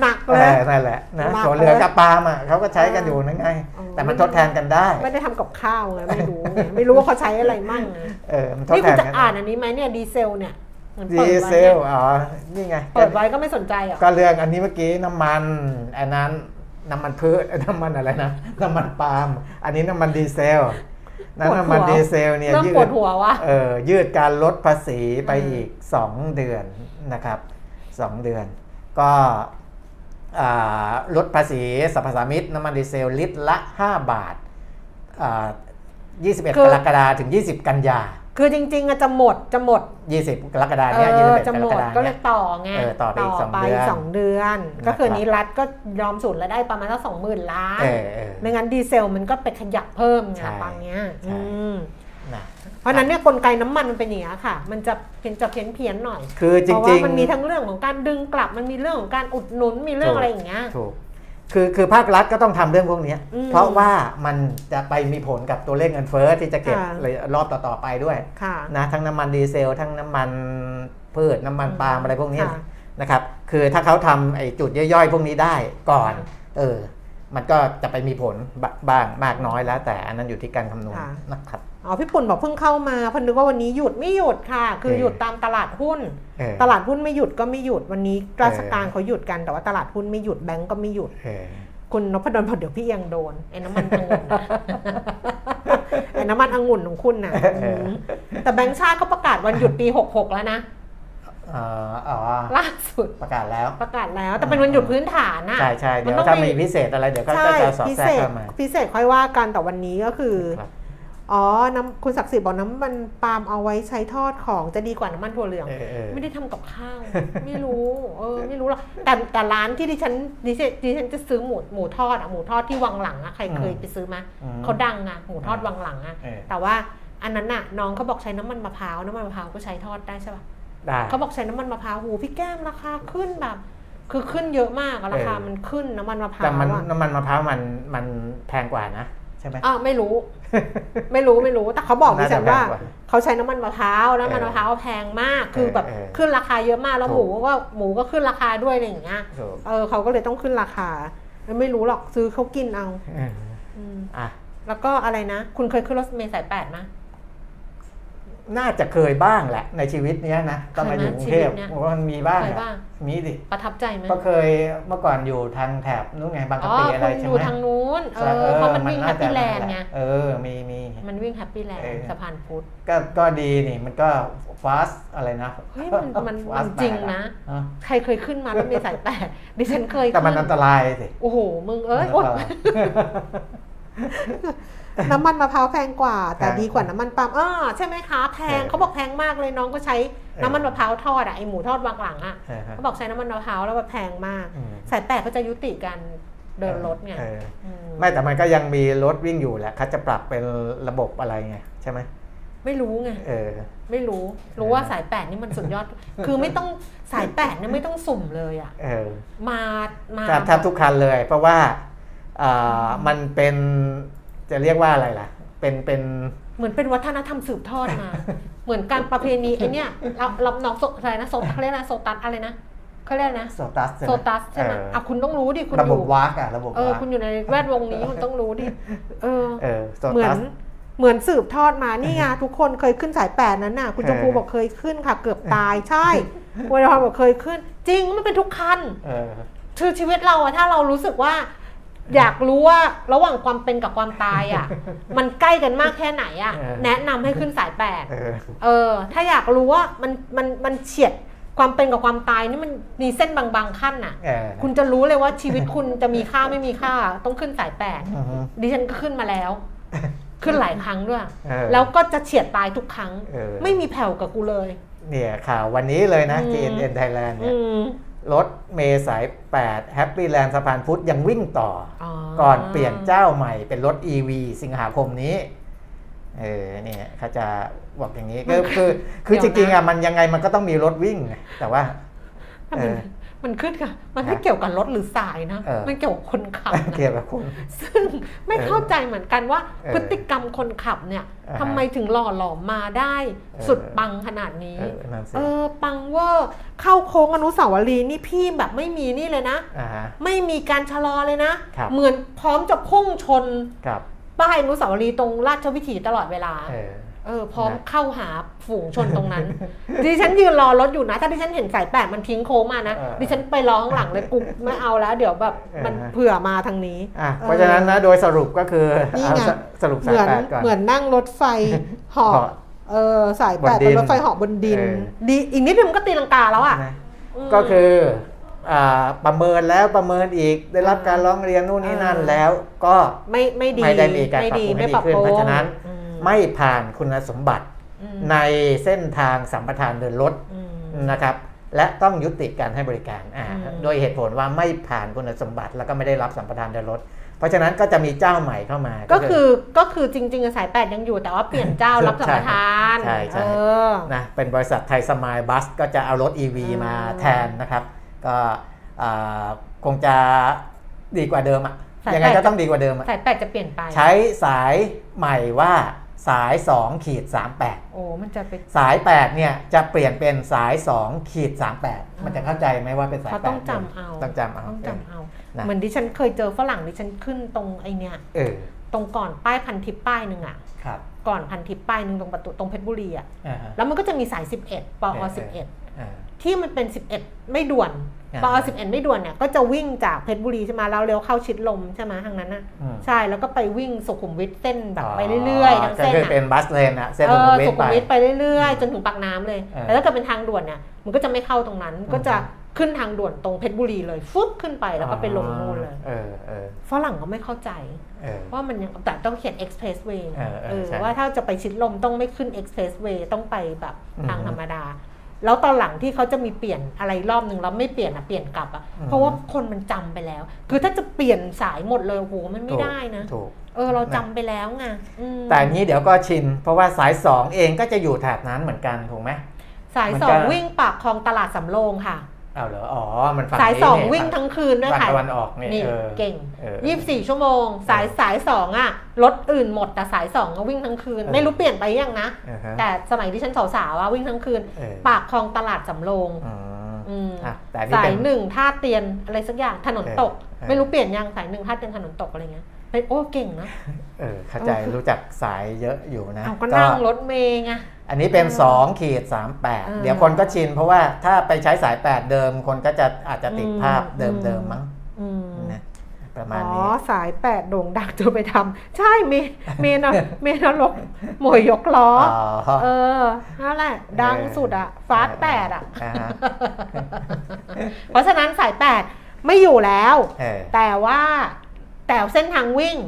หนักเลยนั่นแหละนะถั่วเหลืองกับปาล์มเขาก็ใช้กันอยู่นั่นไงแต่มันทดแทนกันได้ไม่ได้ทำกับข้าวไงไม่รู้ว่าเขาใช้อะไรมั่งนี่คุณจะอ่านอันนี้ไหมเนี่ยดีเซลเนี่ยดีเซลนี่ไงเปิดไว้ก็ไม่สนใจอ่ะก็เรื่องอันนี้เมื่อกี้น้ำมันอันนั้นน้ำมันพืชน้ำมันอะไรนะน้ำมันปาล์มอันนี้น้ำมันดีเซลน้ำมันดีเซลเนี่ยยืดการลดภาษีไปอีก2เดือนนะครับ2เดือนก็ลดภาษีสรรพสามิตน้ำมันดีเซลลิตรละ5บาท21กรกฎาคมถึง20กันยาคือจริงๆอะจะหมด20กรกฎาคมเนี่ยจะหมดก็เลยต่อไงต่อไป2 เดือนก็คือนี้รัฐก็ยอมสูตรแล้วได้ประมาณสัก 20,000 ล้านไม่งั้นดีเซลมันก็ไปขยับเพิ่มไงบางเนี้ยเพราะนั้นเนี่ยกลไกน้ำมันมันเป็นอย่างนี้ค่ะมันจะเพี้ยนหน่อยคือจริงๆเพราะว่ามันมีทั้งเรื่องของการดึงกลับมันมีเรื่องของการอุดหนุนมีเรื่องอะไรอย่างเงี้ยถูกคือภาครัฐก็ต้องทำเรื่องพวกนี้เพราะว่ามันจะไปมีผลกับตัวเลขเงินเฟ้อที่จะเก็บรอบต่อๆไปด้วยนะทั้งน้ำมันดีเซลทั้งน้ำมันพืชน้ำมันปาล์มอะไรพวกนี้นะครับคือถ้าเขาทำไอ้จุดย่อยๆพวกนี้ได้ก่อนมันก็จะไปมีผลบ้างมากน้อยแล้วแต่อันนั้นอยู่ที่การคำนวณนะครับอ๋อพี่ปุ่นบอกเพิ่งเข้ามาพอนึกว่าวันนี้หยุดไม่หยุดค่ะคือหยุดตามตลาดหุ้นตลาดหุ้นไม่หยุดก็ไม่หยุดวันนี้ราชการเขาหยุดกันแต่ว่าตลาดหุ้นไม่หยุดแบงก์ก็ไม่หยุด คุณนพดลพอเดี๋ยวพี่ยังโดนไอ้น้ำมันองุ่นไอ้น้ำมันองุ่นของคุณนะแต่แบงค์ชาติเขาประกาศวันหยุดปี66แล้วนะล่าสุดประกาศแล้วแต่เป็นวันหยุดพื้นฐานนะใช่ๆเดี๋ยวถ้ามีพิเศษอะไรเดี๋ยวก็จะสอดแทรกเข้ามาพิเศษค่อยว่ากันแต่วันนี้ก็คืออ๋อน้ำคุณศักดิ์สิทธิ์บอกน้ำมันปาล์มเอาไว้ใช้ทอดของจะดีกว่าน้ำมันถั่วเหลืองไม่ได้ทำกับข้าวไม่รู้ไม่รู้หรอกแต่ร้านที่ดิฉันจะซื้อหมูทอดอ่ะหมูทอดที่วังหลังอ่ะใครเคยไปซื้อมั้ยเขาดังอ่ะหมูทอดวังหลังอ่ะแต่ว่าอันนั้นน่ะน้องเขาบอกใช้น้ำมันมะพร้าวก็ใช้ทอดได้ใช่ป่ะเขาบอกใช้น้ำมันมะพร้าวหูพี่แก้มราคาขึ้นแบบคือขึ้นเยอะมากราคามันขึ้นน้ำมันมะพร้าวแต่น้ำมันมะพร้าวมันแพงกว่านะใช่ไหมไม่รู้แต่เขาบอกดิฉันว่าเขาใช้น้ำมันมะพร้าวน้ำมันมะพร้าวแพงมากคือแบบขึ้นราคาเยอะมากแล้วหมูก็ขึ้นราคาด้วยอะไรอย่างเงี้ยเขาก็เลยต้องขึ้นราคาไม่รู้หรอกซื้อเขากินเอาแล้วก็อะไรนะคุณเคยขึ้นรถเมล์สาย8มั้ยน่าจะเคยบ้างแหละในชีวิตนี้นะตอนมาอยู่กรุงเทพมันมีบ้างมีดิประทับใจไหมก็เคยเมื่อก่อนอยู่ทางแถบนู้นไงบางกะปิอะไรใช่ไหมอยู่ทางนู้นเพราะมันวิ่งแฮปปี้แลนด์ไงมีมันวิ่งแฮปปี้แลนด์สะพานพุทธก็ดีนี่มันก็ฟาสอะไรนะเฮ้ยมันจริงนะใครเคยขึ้นมารถเมล์สาย8ดิฉันเคยแต่มันอันตรายสิโอ้โหมึงน้ำมันมะพร้าวแพงกว่าแต่ดีกว่าน้ำมันปาล์มใช่ไหมคะแพงเขาบอกแพงมากเลยน้องก็ใช้น้ำมันมะพร้าวทอดไอหมูทอดวางหลังเขาบอกใช้น้ำมันมะพร้าวแล้วแบบแพงมากสายแปดก็จะยุติการเดินรถไงไม่แต่มันก็ยังมีรถวิ่งอยู่แหละเขาจะปรับเป็นระบบอะไรไงใช่ไหมไม่รู้ไงไม่รู้ว่าสายแปดนี่มันสุดยอดคือไม่ต้องสายแปดนี่ไม่ต้องสุ่มเลยอ่ะมาแทบทุกคันเลยเพราะว่ามันเป็นจะเรียกว่าอะไรล่ะเป็นเหมือนเป็นวัฒนธรรมสืบทอดมาเหมือนการประเพณีไอ้เนี่ยรับน้องอะไรนะโซตัสเค้าเรียกนะโซตัสอะไรนะเค้าเรียกนะโซตัสใช่มั้ยอ่ะคุณต้องรู้ดิคุณอยู่ระบบวากอ่ะระบบวากคุณอยู่ในแวดวงนี้คุณต้องรู้ดิเหมือนสืบทอดมานี่ไงทุกคนเคยขึ้นสาย8นั้นน่ะคุณชมพูบอกเคยขึ้นค่ะเกือบตายใช่คุณพรบอกเคยขึ้นจริงมันเป็นทุกคันคือชีวิตเราอะถ้าเรารู้สึกว่าอยากรู้ว่าระหว่างความเป็นกับความตายอ่ะมันใกล้กันมากแค่ไหนอ่ะแนะนำให้ขึ้นสายแปดถ้าอยากรู้ว่ามันเฉียดความเป็นกับความตายนี่มันมีเส้นบางๆขั้นอ่ะคุณจะรู้เลยว่าชีวิตคุณจะมีค่าไม่มีค่าต้องขึ้นสายแปดดิฉันก็ขึ้นมาแล้วขึ้นหลายครั้งด้วยแล้วก็จะเฉียดตายทุกครั้งไม่มีแผ่วกับกูเลยเนี่ยข่าววันนี้เลยนะ GNN Thailand เนี่ยรถเมล์สาย8แฮปปี้แลนด์สะพานพุทธยังวิ่งต่อก่อนเปลี่ยนเจ้าใหม่เป็นรถ EV สิงหาคมนี้เนี่ยเขาจะบอกอย่างนี้คือจริงๆอ่ะมันยังไงมันก็ต้องมีรถวิ่งแต่ว่ามันขึ้นค่ะมันไม่เกี่ยวกับรถหรือสายนะมันเกี่ยวกับคนขับนะเกี่ยวกับคนซึ่งไม่เข้าใจเหมือนกันว่าพฤติกรรมคนขับเนี่ยทำไมถึงหล่อหลอมมาได้สุดปังขนาดนี้ปังเวอร์เข้าโค้งอนุสาวรีย์นี่พี่แบบไม่มีนี่เลยนะไม่มีการชะลอเลยนะเหมือนพร้อมจะพุ่งชนป้ายอนุสาวรีย์ตรงราชวิถีตลอดเวลาพร้อมเข้าหาฝูงชนตรงนั้นดิฉันยืนรอรถอยู่นะถ้าดิฉันเห็นสายแปดมันทิ้งโค้งมานะดิฉันไปร้องหลังเลยปุ๊บไม่เอาแล้วเดี๋ยวแบบมันเผื่อมาทางนี้เพราะฉะนั้นนะโดยสรุปก็คือสรุปสายแปดก่อนเหมือนนั่งรถไฟเหาะสายแปดเป็นรถไฟเหาะบนดินดีอีกนิดนึงก็ตีลังกาแล้วอ่ะก็คือประเมินแล้วประเมินอีกได้รับการร้องเรียนนู่นนี่นั่นแล้วก็ไม่ดีไม่ได้มีการปรับปรุงเพราะฉะนั้นไม่ผ่านคุณสมบัติในเส้นทางสัมปทานเดินรถนะครับและต้องยุติการให้บริการโดยเหตุผลว่าไม่ผ่านคุณสมบัติแล้วก็ไม่ได้รับสัมปทานเดินรถเพราะฉะนั้นก็จะมีเจ้าใหม่เข้ามาก็คือจริงๆสาย8ยังอยู่แต่ว่าเปลี่ยนเจ้ารับสัมปทานนะเป็นบริษัทไทยสมายบัสก็จะเอารถ EV มาแทนนะครับก็คงจะดีกว่าเดิมอ่ะยังไงก็ต้องดีกว่าเดิมสาย8จะเปลี่ยนไปใช้สายใหม่ว่าสาย 2-38 โอ้มันจะเป็นสาย8เนี่ยจะเปลี่ยนเป็นสาย 2-38 มันจะเข้าใจไหมว่าเป็นสาย8ต้องจำเอาเหมือนดิฉันเคยเจอฝรั่งดิฉันขึ้นตรงไอเนี่ยตรงก่อนป้ายพันทิพย์ป้ายนึงอ่ะครับก่อนพันทิพย์ป้ายนึงตรงประตูตรงเพชรบุรีอ่ะแล้วมันก็จะมีสาย11ปอ.11 ที่มันเป็น11ไม่ด่วนปอ11ไม่ด่วนเนี่ยก็จะวิ่งจากเพชรบุรีใช่ไหมแล้วเลี้ยวเข้าชิดลมใช่ไหมทางนั้นนะใช่แล้วก็ไปวิ่งสุขุมวิทเส้นแบบไปเรื่อยๆทั้งเส้นอ่ะเป็นบัสเลนอ่ะเส้นสุขุมวิทไปเรื่อยๆจนถึงปากน้ำเลยแต่ถ้าเกิดเป็นทางด่วนเนี่ยมันก็จะไม่เข้าตรงนั้นก็จะขึ้นทางด่วนตรงเพชรบุรีเลยฟึบขึ้นไปแล้วก็ไปลงนู่นเลยฝรั่งก็ไม่เข้าใจว่ามันยังแต่ต้องเขียน expressway ว่าถ้าจะไปชิดลมต้องไม่ขึ้น expressway ต้องไปแบบทางธรรมดาแล้วตอนหลังที่เขาจะมีเปลี่ยนอะไรรอบนึงแล้วไม่เปลี่ยนอ่ะเปลี่ยนกลับอ่ะเพราะว่าคนมันจำไปแล้วคือถ้าจะเปลี่ยนสายหมดเลยโหมันไม่ได้นะเราจำไปแล้วไงแต่นี้เดี๋ยวก็ชินเพราะว่าสาย2เองก็จะอยู่แถบนั้นเหมือนกันถูกไหมสาย2วิ่งปากคลองตลาดสำโรงค่ะอ้าวเหรออ๋อมันสาย2วิ่งทั้งคืนด้วยค่ะวันออกนี่เก่ง24ชั่วโมงสาย2อ่ะรถอื่นหมดแต่สาย2ก็วิ่งทั้งคืนไม่รู้เปลี่ยนไปยังนะแต่สมัยที่ฉันสาวๆอ่ะวิ่งทั้งคืนปากคลองตลาดสำโรงสาย1ท่าเตียนอะไรสักอย่างถนนตกไม่รู้เปลี่ยนยังสาย1ท่าเตียนถนนตกอะไรเงี้ยเป็นโอ้เก่งนะเข้าใจรู้จักสายเยอะอยู่นะก็นั่งรถเมล์ไงอันนี้เป็น 2-38 เดี๋ยวคนก็ชินเพราะว่าถ้าไปใช้สาย8เดิมคนก็จะอาจจะติดภาพเดิมๆมั้งนะประมาณนี้สาย8โด่งดังจะไปทำใช่เมนรกหมวยยกล้อนั่นแหละดังสุดอะฟาสต์8อะเพราะฉะนั้นสาย8ไม่อยู่แล้วแต่ว่าแต่เส้นทางวิ่ง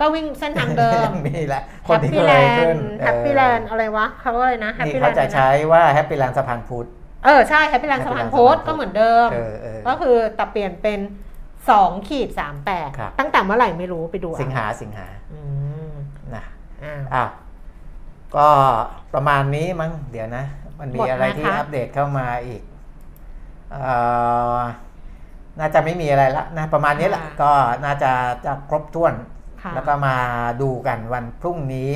ก็วิ่งเส้นทางเดิมมีแหละคนที่เคยขึ้นแฮปปี้แลนด์อะไรวะเขาอะไรนะแฮปปี้แลนด์เขาจะใช้ว่าแฮปปี้แลนด์สะพานพุทธใช่แฮปปี้แลนด์สะพานพุทธก็เหมือนเดิมก็คือแต่เปลี่ยนเป็น 2-38 ตั้งแต่เมื่อไหร่ไม่รู้ไปดูสิงหานะก็ประมาณนี้มั้งเดี๋ยวนะมันมีอะไรที่อัปเดตเข้ามาอีกน่าจะไม่มีอะไรละนะประมาณนี้แหละก็น่าจะครบถ้วนแล้วก็มาดูกันวันพรุ่งนี้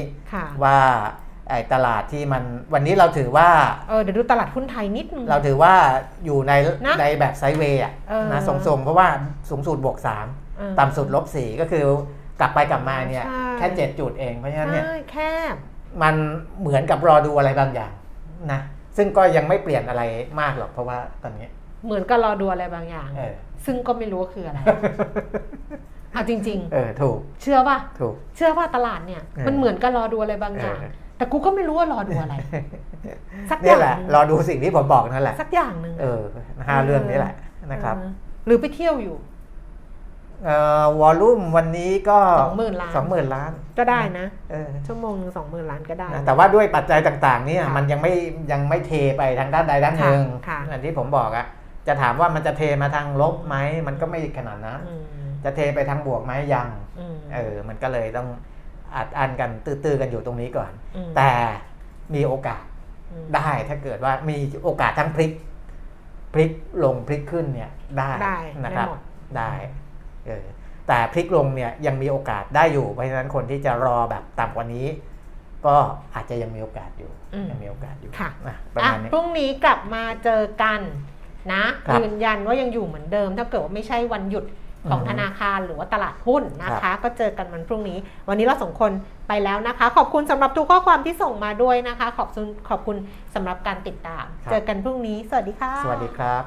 ว่าไอ้ตลาดที่มันวันนี้เราถือว่าเดี๋ยวดูตลาดหุ้นไทยนิดนึงเราถือว่าอยู่ในแบบไซด์เวย์นะทรงๆเพราะว่าสูงสุดบวก3ต่ำสุดลบ4ก็คือกลับไปกลับมาเนี่ยแค่7จุดเองเพราะฉะนั้นเนี่ยแค่มันเหมือนกับรอดูอะไรบางอย่างนะซึ่งก็ยังไม่เปลี่ยนอะไรมากหรอกเพราะว่าตอนนี้เหมือนกับรอดูอะไรบางอย่างซึ่งก็ไม่รู้ว่าคืออะไรเอาจริงๆถูกเชื่อป่ะถูกเชื่อว่าตลาดเนี่ยมันเหมือนกับรอดูอะไรบางอย่างแต่กูก็ไม่รู้ว่ารอดูอะไรสักอย่างรอดูสิ่งที่ผมบอกนั่นแหละสักอย่างนึง5เรื่องนี้แหละนะครับหรือไปเที่ยวอยู่วอลลุ่มวันนี้ก็20,000 ล้านก็ได้นะชั่วโมงนึง20,000 ล้านก็ได้แต่ว่าด้วยปัจจัยต่างๆเนี่ยมันยังไม่เทไปทางด้านใดด้านหนึ่งอย่างที่ผมบอกอะจะถามว่ามันจะเทมาทางลบไหมมันก็ไม่ขนาดนั้นจะเทไปทางบวกไหมยังมันก็เลยต้องอัดอั้นกันตื้อๆกันอยู่ตรงนี้ก่อนแต่มีโอกาสได้ถ้าเกิดว่ามีโอกาสทั้งพลิกลงพลิกขึ้นเนี่ยได้นะครับได้แต่พลิกลงเนี่ยยังมีโอกาสได้อยู่เพราะฉะนั้นคนที่จะรอแบบต่ำกว่านี้ก็อาจจะยังมีโอกาสอยู่ค่ะประมาณนี้พรุ่งนี้กลับมาเจอกันนะยืนยันว่ายังอยู่เหมือนเดิมถ้าเกิดว่าไม่ใช่วันหยุดของธนาคารหรือว่าตลาดหุ้นนะคะก็เจอกันวันพรุ่งนี้วันนี้เราสองคนไปแล้วนะคะขอบคุณสำหรับทุกข้อความที่ส่งมาด้วยนะคะขอบคุณสำหรับการติดตามเจอกันพรุ่งนี้สวัสดีค่ะสวัสดีครับ